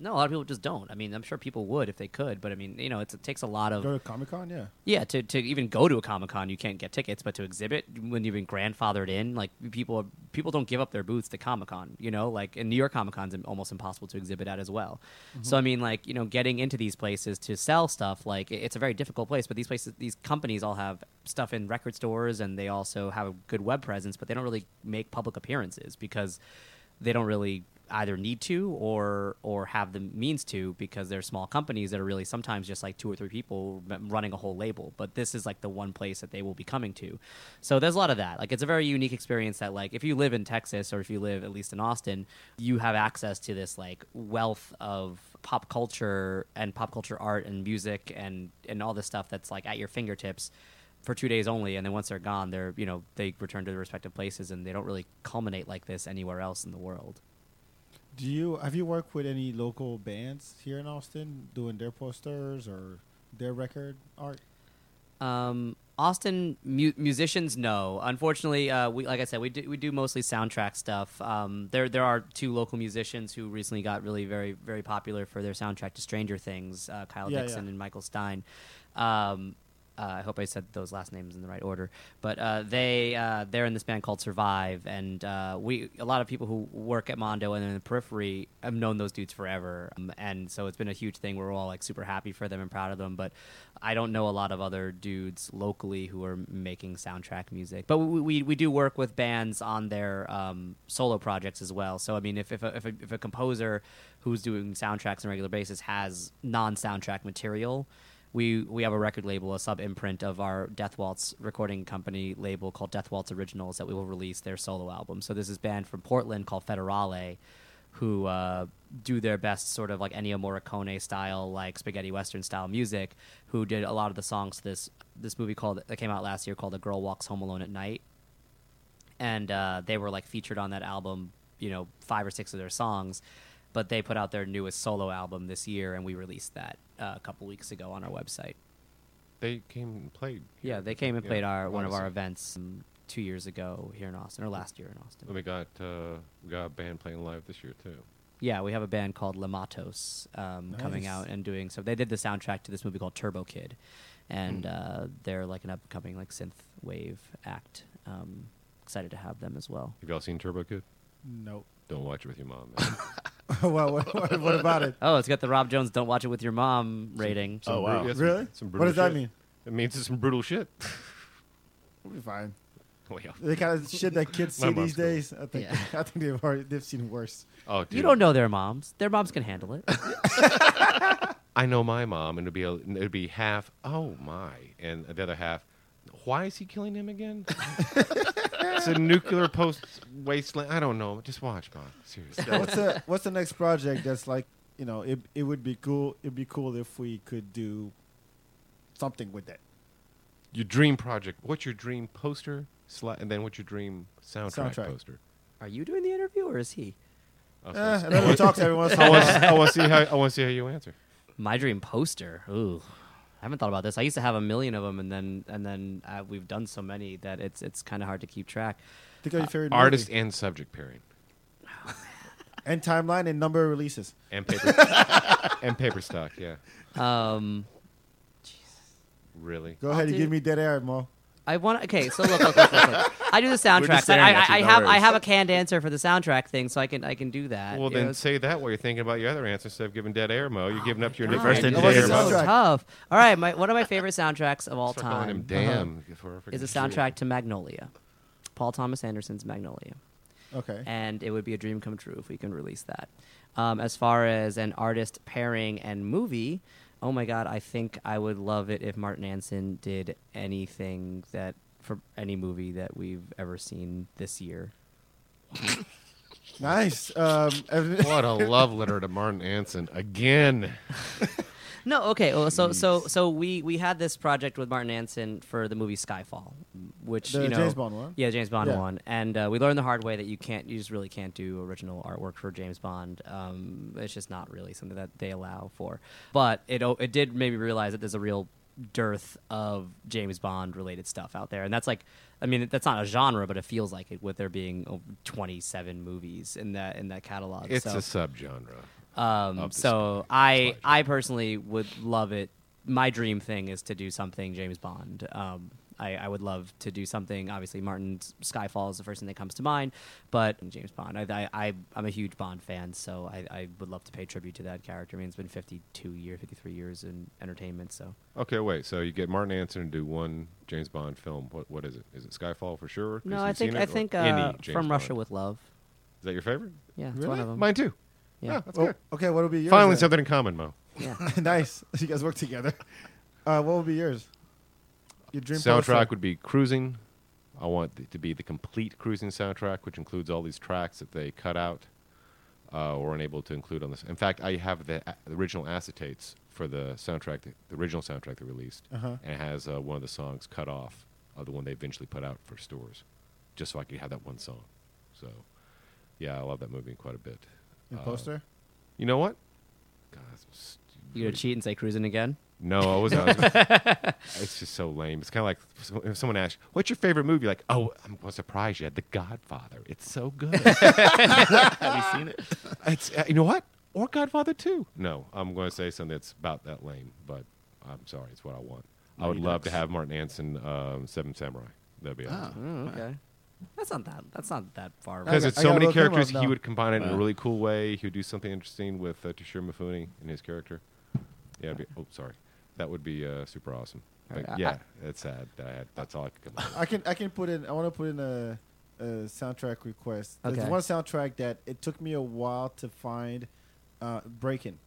No, a lot of people just don't. I mean, I'm sure people would if they could, but I mean, you know, it's, it takes a lot of... Go to Comic-Con, yeah. Yeah, to, to even go to a Comic-Con, you can't get tickets, but to exhibit, when you've been grandfathered in, like, people people don't give up their booths to Comic-Con, you know? Like, in New York Comic-Con's almost impossible to exhibit at as well. Mm-hmm. So, I mean, like, you know, getting into these places to sell stuff, like, it's a very difficult place, but these places, these companies all have stuff in record stores, and they also have a good web presence, but they don't really make public appearances because... they don't really either need to or or have the means to, because they're small companies that are really sometimes just like two or three people running a whole label. But this is like the one place that they will be coming to. So there's a lot of that. Like, it's a very unique experience that, like, if you live in Texas or if you live at least in Austin, you have access to this like wealth of pop culture and pop culture art and music and and all this stuff that's like at your fingertips for two days only, and then once they're gone, they're, you know, they return to their respective places, and they don't really culminate like this anywhere else in the world. Do you have you worked with any local bands here in Austin doing their posters or their record art? Um, Austin mu- musicians, no. Unfortunately, uh, we like I said, we do we do mostly soundtrack stuff. Um, there there are two local musicians who recently got really very very popular for their soundtrack to Stranger Things, uh, Kyle yeah, Dixon yeah. and Michael Stein. Um, Uh, I hope I said those last names in the right order, but uh, they uh, they're in this band called Survive, and uh, we a lot of people who work at Mondo and in the periphery have known those dudes forever, um, and so it's been a huge thing. We're all like super happy for them and proud of them, but I don't know a lot of other dudes locally who are making soundtrack music. But we we, we do work with bands on their um, solo projects as well. So I mean, if if a, if, a, if a composer who's doing soundtracks on a regular basis has non-soundtrack material. We we have a record label, a sub-imprint of our Death Waltz recording company label called Death Waltz Originals that we will release their solo album. So this is a band from Portland called Federale who uh, do their best sort of like Ennio Morricone-style, like spaghetti western-style music, who did a lot of the songs to this, this movie called that came out last year called A Girl Walks Home Alone at Night. And uh, they were like featured on that album, you know, five or six of their songs. But they put out their newest solo album this year, and we released that uh, a couple weeks ago on our website. They came and played. Here. Yeah, they came and yeah, played our one of our events um, two years ago here in Austin, or last year in Austin. And we got uh, we got a band playing live this year too. Yeah, we have a band called Lamatos um, nice. coming out and doing so. They did the soundtrack to this movie called Turbo Kid, and mm. uh, they're like an upcoming like synth wave act. Um, excited to have them as well. Have y'all seen Turbo Kid? Nope. Don't watch it with your mom. Man. what, what, what, what about it? Oh, it's got the Rob Jones "Don't Watch It with Your Mom" rating. Some, some oh wow, br- yeah, some, really? Some what does that shit. mean? It means it's some brutal shit. We'll be fine. Well, yeah. The kind of shit that kids see these days. Cool. I think yeah. I think they've already they've seen worse. Oh, dude. You don't know their moms. Their moms can handle it. I know my mom, and it'd be a, it'd be half. Oh my, and the other half. Why is he killing him again? It's a nuclear post wasteland. I don't know. Just watch, Mom. Seriously. What's the What's the next project that's like? You know, it it would be cool. It'd be cool if we could do something with that. Your dream project. What's your dream poster? Sli- and then what's your dream soundtrack, soundtrack poster? Are you doing the interview or is he? Uh, I know we talk to everyone. I want I want to see how I want to see how you answer. My dream poster. Ooh. I haven't thought about this. I used to have a million of them, and then and then uh, we've done so many that it's it's kind of hard to keep track. Think of your favorite uh, artist and subject pairing, oh, and timeline and number of releases, and paper and paper stock. Yeah. Um. Jesus. Really? Go ahead I'll and do... give me dead air, Mo. I want. Okay, so look, look, look, look, look. I do the soundtrack. I, I, I have I have a canned answer for the soundtrack thing, so I can I can do that. Well, then know? say that while you're thinking about your other answer instead of giving dead air, Mo. You're oh giving up your first dead air, Mo. Tough. All right, my, one of my favorite soundtracks of all Start time him, damn, uh-huh, is a soundtrack to Magnolia, Paul Thomas Anderson's Magnolia. Okay. And it would be a dream come true if we can release that. Um, as far as an artist pairing and movie. Oh my God, I think I would love it if Martin Ansin did anything that for any movie that we've ever seen this year. Nice. Um, what a love letter to Martin Ansin again. No, okay. Well, so so so we, we had this project with Martin Ansin for the movie Skyfall, which the you know, James Bond one. Yeah, James Bond yeah. one, and uh, we learned the hard way that you can't, you just really can't do original artwork for James Bond. Um, it's just not really something that they allow for. But it it did make me realize that there's a real dearth of James Bond related stuff out there, and that's like, I mean, that's not a genre, but it feels like it with there being twenty-seven movies in that in that catalog. It's so. a subgenre. Um, so I I personally would love it. My dream thing is to do something James Bond. Um, I, I would love to do something. Obviously, Martin's Skyfall is the first thing that comes to mind, but James Bond. I, I, I, I'm a huge Bond fan, so I, I would love to pay tribute to that character. I mean, it's been fifty-two years, fifty-three years in entertainment. So okay, wait. So you get Martin Ansin to do one James Bond film. What what is it? Is it Skyfall for sure? No, I think I think uh, From Bond. Russia with Love. Is that your favorite? Yeah, it's really? One of them. Mine too. Yeah, yeah that's oh, good. Okay, what would be yours? Finally, then? Something in common, Mo. Yeah, nice. You guys work together. Uh, what would be yours? Your dream soundtrack would be Cruising. I want it to be the complete Cruising soundtrack, which includes all these tracks that they cut out uh, or unable to include on this. In fact, I have the, a- the original acetates for the soundtrack, that, the original soundtrack they released, uh-huh. and it has uh, one of the songs cut off of the one they eventually put out for stores, just so I could have that one song. So, yeah, I love that movie quite a bit. Your uh, poster? You know what? God, that's stupid. You gonna cheat and say Cruising again? No, I was. I was just, it's just so lame. It's kind of like so, if someone asks, "What's your favorite movie?" Like, "Oh, I'm going to surprise you. The Godfather. It's so good." Have you seen it? It's uh, you know what? Or Godfather two. No, I'm going to say something that's about that lame. But I'm sorry, it's what I want. No, I would love to have Martin Ansin, um, Seven Samurai. That'd be awesome. Oh, okay. That's not that. That's not that far. Because it's so many characters, he would combine it in a really cool way. He would do something interesting with uh, Toshiro Mifune and his character. Yeah. It'd be, oh, sorry. That would be uh, super awesome. But yeah, that's sad. That I had, that's all I could come up with. I can I can put in. I want to put in a, a soundtrack request. Okay. There's one soundtrack that it took me a while to find. Uh, Breakin'.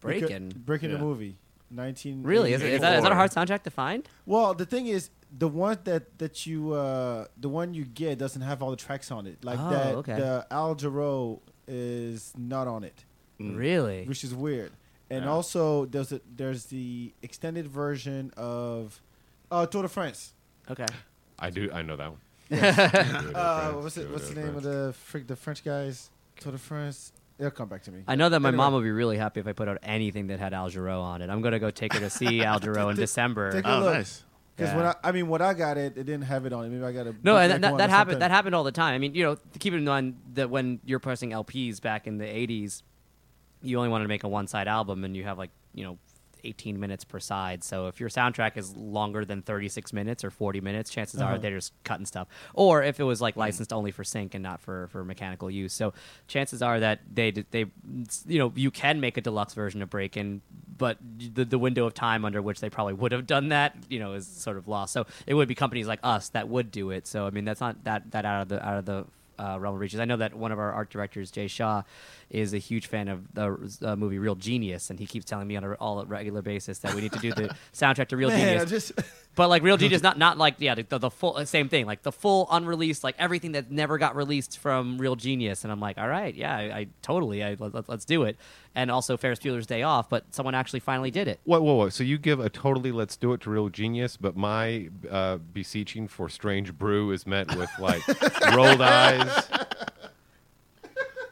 Breakin'. Breakin' yeah. The movie. Nineteen. Really? Is, it, is that is that a hard soundtrack to find? Well, the thing is, the one that that you uh, the one you get doesn't have all the tracks on it. Like oh, that. Okay. The Al Jarreau is not on it. Mm. Really? Which is weird. And yeah. also, there's a, there's the extended version of uh, Tour de France. Okay. I do. I know that one. uh, what's it, what's the name of the freak, the French guys? Tour de France. It'll come back to me. I know that my anyway. mom would be really happy if I put out anything that had Al Jarreau on it. I'm going to go take her to see Al Jarreau in December. Take a oh, look. Nice. Because yeah. when I, I mean, when I got it, it didn't have it on it. Maybe I got a no, and that, that happened. That happened all the time. I mean, you know, keep in mind that when you're pressing L Ps back in the eighties. You only wanted to make a one-side album, and you have, like, you know, eighteen minutes per side. So if your soundtrack is longer than thirty-six minutes or forty minutes, chances uh-huh. are they're just cutting stuff. Or if it was, like, licensed mm. only for sync and not for, for mechanical use. So chances are that they, they you know, you can make a deluxe version of Breakin', but the, the window of time under which they probably would have done that, you know, is sort of lost. So it would be companies like us that would do it. So, I mean, that's not that, that out of the out of the... Uh, realm of reaches. I know that one of our art directors, Jay Shaw, is a huge fan of the uh, movie Real Genius, and he keeps telling me on a all regular basis that we need to do the soundtrack to Real Man, Genius. Just but like Real Genius, not not like yeah, the, the full uh, same thing, like the full unreleased, like everything that never got released from Real Genius. And I'm like, all right, yeah, I, I totally, I, let, let's do it. And also Ferris Bueller's Day Off, but someone actually finally did it. Whoa, whoa, whoa! So you give a totally let's do it to Real Genius, but my uh, beseeching for Strange Brew is met with like rolled eyes.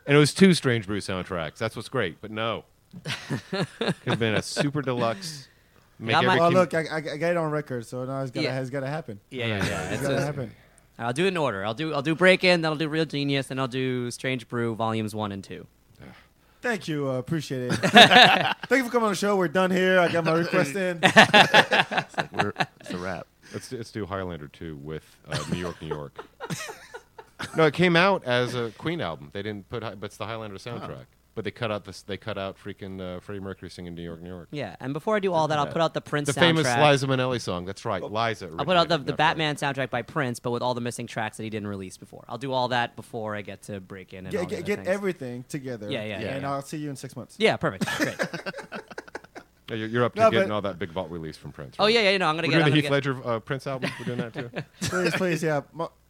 And it was two Strange Brew soundtracks. That's what's great, but no, could have been a super deluxe. Make every oh, look, I, I got it on record, so now it's gotta, yeah. it's gotta happen. Yeah, yeah, yeah. It's, it's gotta a, happen. I'll do it in order. I'll do, I'll do Break In, then I'll do Real Genius, then I'll do Strange Brew Volumes One and Two. Thank you, uh, appreciate it. Thank you for coming on the show. We're done here. I got my request in. It's, like we're, it's a wrap. Let's let's do Highlander Two with uh, New York, New York. No, it came out as a Queen album. They didn't put, but it's the Highlander soundtrack. Oh. But they cut out this. They cut out freaking uh, Freddie Mercury singing "New York, New York." Yeah, and before I do all that, I'll put out the Prince soundtrack. The famous Liza Minnelli song. That's right, Liza. I'll put out the, the Batman soundtrack by Prince, but with all the missing tracks that he didn't release before. I'll do all that before I get to Break In. And yeah, get, get everything together. Yeah, yeah, yeah. And yeah. I'll see you in six months. Yeah, perfect. Great. Yeah, you're, you're up to no, getting all that big vault release from Prince. Right? Oh yeah, yeah. No, I'm gonna We're get. We're doing the Heath Ledger uh, Prince album. We're doing that too. Please, please, yeah.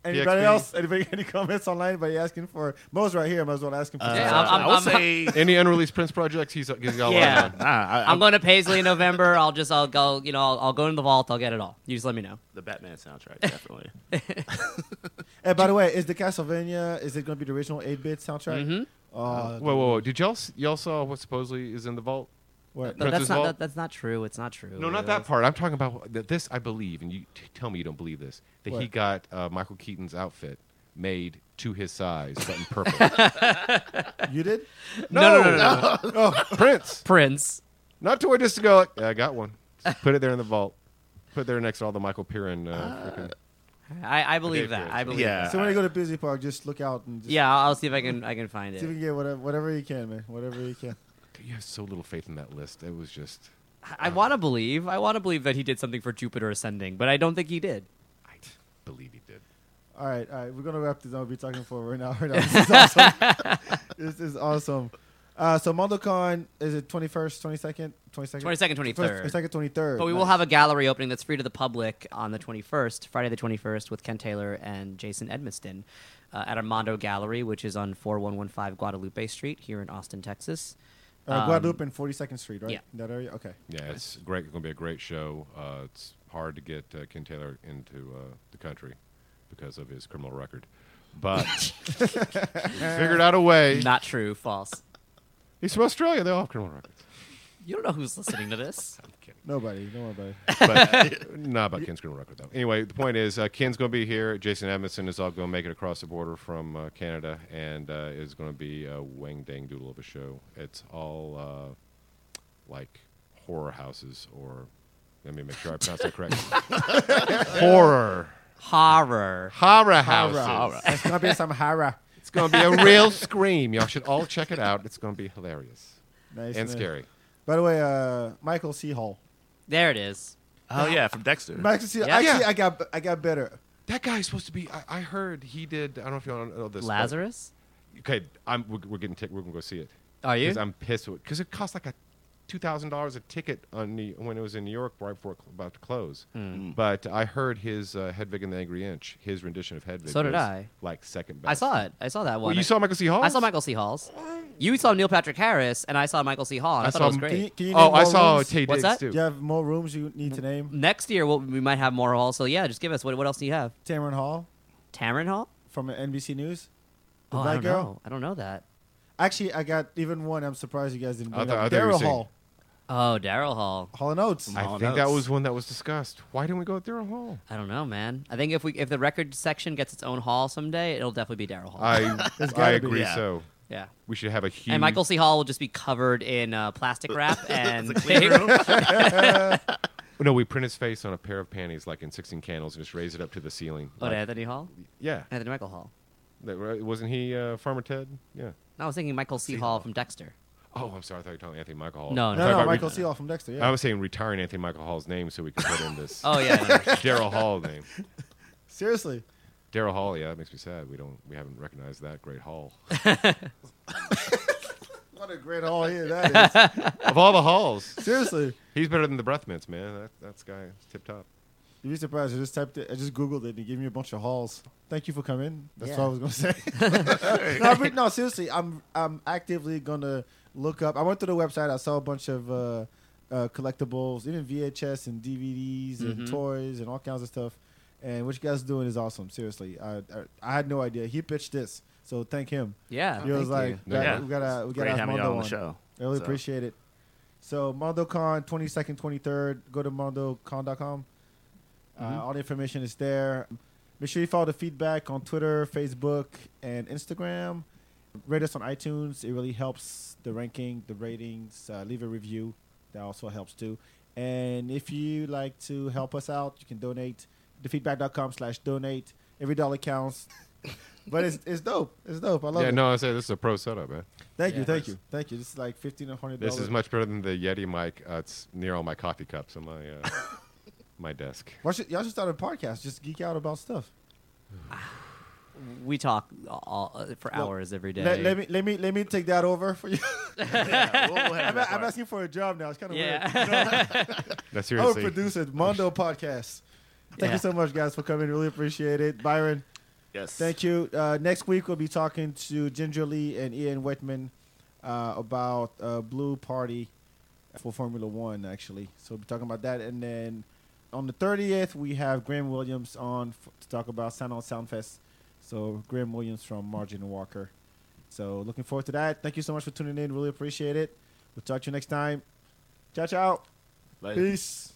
Anybody P X P. Else? Anybody? Any comments online? Anybody asking for? Mo's right here. I might as well ask him. For uh, yeah, I'm, I'm, I would say any unreleased Prince projects. He's, he's got yeah. One. Nah, I, I'm, I'm going to Paisley in November. I'll just I'll go. You know, I'll, I'll go into the vault. I'll get it all. You just let me know. The Batman soundtrack, definitely. Hey, by the way, is the Castlevania? Is it going to be the original eight-bit soundtrack? Mm-hmm. Uh, whoa, whoa, whoa! Did y'all y'all saw what supposedly is in the vault? What? No, that's not that, that's not true. It's not true. No, not that part. I'm talking about this. I believe, and you t- tell me you don't believe this. That what? He got uh, Michael Keaton's outfit made to his size, but in purple. You did? No, no, no, no. no, no. Oh. Prince, Prince. Not to a just to go. Like, yeah, I got one. Just put it there in the vault. Put it there next to all the Michael Piran. Uh, uh, I, I believe that. Piran. I believe. Yeah. That. So when you go to Busy Park, just look out and. Just yeah, I'll see if I can. I can find it. See if you can get whatever, whatever you can, man. Whatever you can. You have so little faith in that list. It was just... I, I want to believe. I want to believe that he did something for Jupiter Ascending, but I don't think he did. I believe he did. All right, all right. We're going to wrap this up. We're talking for right now. Right now. This is awesome. This is awesome. Uh, so MondoCon, is it twenty-first, twenty-second? twenty-second? twenty-second, twenty-third. twenty-second, twenty-third. But we nice. will have a gallery opening that's free to the public on the twenty-first, Friday the twenty-first, with Ken Taylor and Jason Edmiston uh, at our Mondo Gallery, which is on four one one five Guadalupe Street here in Austin, Texas. Uh, um, Guadalupe and forty-second Street, right? Yeah. In that area? Okay. Yeah, it's great. It's going to be a great show. Uh, it's hard to get uh, Ken Taylor into uh, the country because of his criminal record. But we figured out a way. Not true. False. He's from Australia. They all have criminal records. You don't know who's listening to this. I'm kidding. Nobody. No one. But not about Ken's criminal record, though. Anyway, the point is uh, Ken's going to be here. Jason Edmiston is all going to make it across the border from uh, Canada, and uh, it's going to be a wang-dang-doodle of a show. It's all uh, like horror houses, or let me make sure I pronounce that correctly. Horror. Horror. Horror houses. Horror. It's going to be some horror. It's going to be a real scream. Y'all should all check it out. It's going to be hilarious. Nice. And man. Scary. By the way, uh, Michael C. Hall. There it is. Oh, yeah, from Dexter. Michael C. Hall. Yeah. Actually, yeah. I got I got better. That guy's supposed to be, I, I heard he did, I don't know if you all know this. Lazarus? But, okay, I'm, we're, we're getting tickets. We're going to go see it. Are you? Because I'm pissed with it. Because it cost like a two thousand dollars a ticket on the, when it was in New York right before it was about to close. Mm. But I heard his uh, Hedwig and the Angry Inch, his rendition of Hedwig. So did I. Like second best. I saw it. I saw that one. Well, you I, saw Michael C. Hall? I saw Michael C. Hall's. You saw Neil Patrick Harris, and I saw Michael C. Hall. I, I thought it was great. Can you, can you oh, I saw Tay Diggs, too. Do you have more rooms you need to name? Next year, we'll, we might have more Hall. So, yeah, just give us. What, what else do you have? Tamron Hall. Tamron Hall? From N B C News. The oh, Black I don't girl. Know. I don't know that. Actually, I got even one. I'm surprised you guys didn't bring up. Daryl Hall. Oh, Daryl Hall. Hall and Oates. I Hall think Oates. That was one that was discussed. Why didn't we go with Daryl Hall? I don't know, man. I think if we if the record section gets its own hall someday, it'll definitely be Daryl Hall. I, I agree yeah. so. Yeah, we should have a huge. And Michael C. Hall will just be covered in uh, plastic wrap and. It's a clean room. No, we print his face on a pair of panties, like in Sixteen Candles, and just raise it up to the ceiling. Oh, like, Anthony Hall. Yeah, Anthony Michael Hall. That, wasn't he uh, Farmer Ted? Yeah. No, I was thinking Michael C. C. Hall from Dexter. Oh, I'm sorry. I thought you were talking Anthony Michael Hall. No, no, no, no Michael re- C. Hall from Dexter. Yeah. I was saying retiring Anthony Michael Hall's name so we could put in this. Oh yeah, Daryl Hall name. Seriously. Daryl Hall, yeah, that makes me sad. We don't, we haven't recognized that great hall. What a great hall here that is! Of all the halls, seriously, he's better than the breath mints, man. That that's guy tip top. You'd be surprised. I just typed it. I just googled it. They gave me a bunch of halls. Thank you for coming. That's yeah. what I was gonna say. no, but, no, seriously, I'm I'm actively gonna look up. I went to the website. I saw a bunch of uh, uh, collectibles, even V H S and D V Ds mm-hmm. and toys and all kinds of stuff. And what you guys are doing is awesome. Seriously, I, I I had no idea he pitched this, so thank him. Yeah, he was like, you. Yeah. we gotta we gotta have Mondo on, on the show. I really so. appreciate it. So MondoCon twenty-second, twenty-third. Go to MondoCon dot com. Mm-hmm. Uh, all the information is there. Make sure you follow the feedback on Twitter, Facebook, and Instagram. Rate us on iTunes. It really helps the ranking, the ratings. Uh, leave a review. That also helps too. And if you like to help us out, you can donate. Thefeedback.com slash donate. Every dollar counts. But it's it's dope. It's dope. I love yeah, it. Yeah, no, I say this is a pro setup, man. Thank yeah, you, thank you. Thank you. This is like fifteen hundred dollars. This is much better than the Yeti mic. Uh, it's near all my coffee cups on my uh, my desk. Why should, y'all should start a podcast. Just geek out about stuff. We talk all, uh, for well, hours every day. Let, let me let me let me take that over for you. yeah, we'll I'm, a, I'm asking for a job now. It's kind of yeah. weird. That's seriously. I'm a producer. Mondo Podcast. Thank yeah. you so much, guys, for coming. Really appreciate it. Byron. Yes. Thank you. Uh, next week, we'll be talking to Ginger Lee and Ian Whitman uh, about uh, Blue Party for Formula One, actually. So we'll be talking about that. And then on the thirtieth, we have Graham Williams on f- to talk about Sound On Soundfest. So Graham Williams from Margin Walker. So looking forward to that. Thank you so much for tuning in. Really appreciate it. We'll talk to you next time. Ciao, ciao. Later. Peace.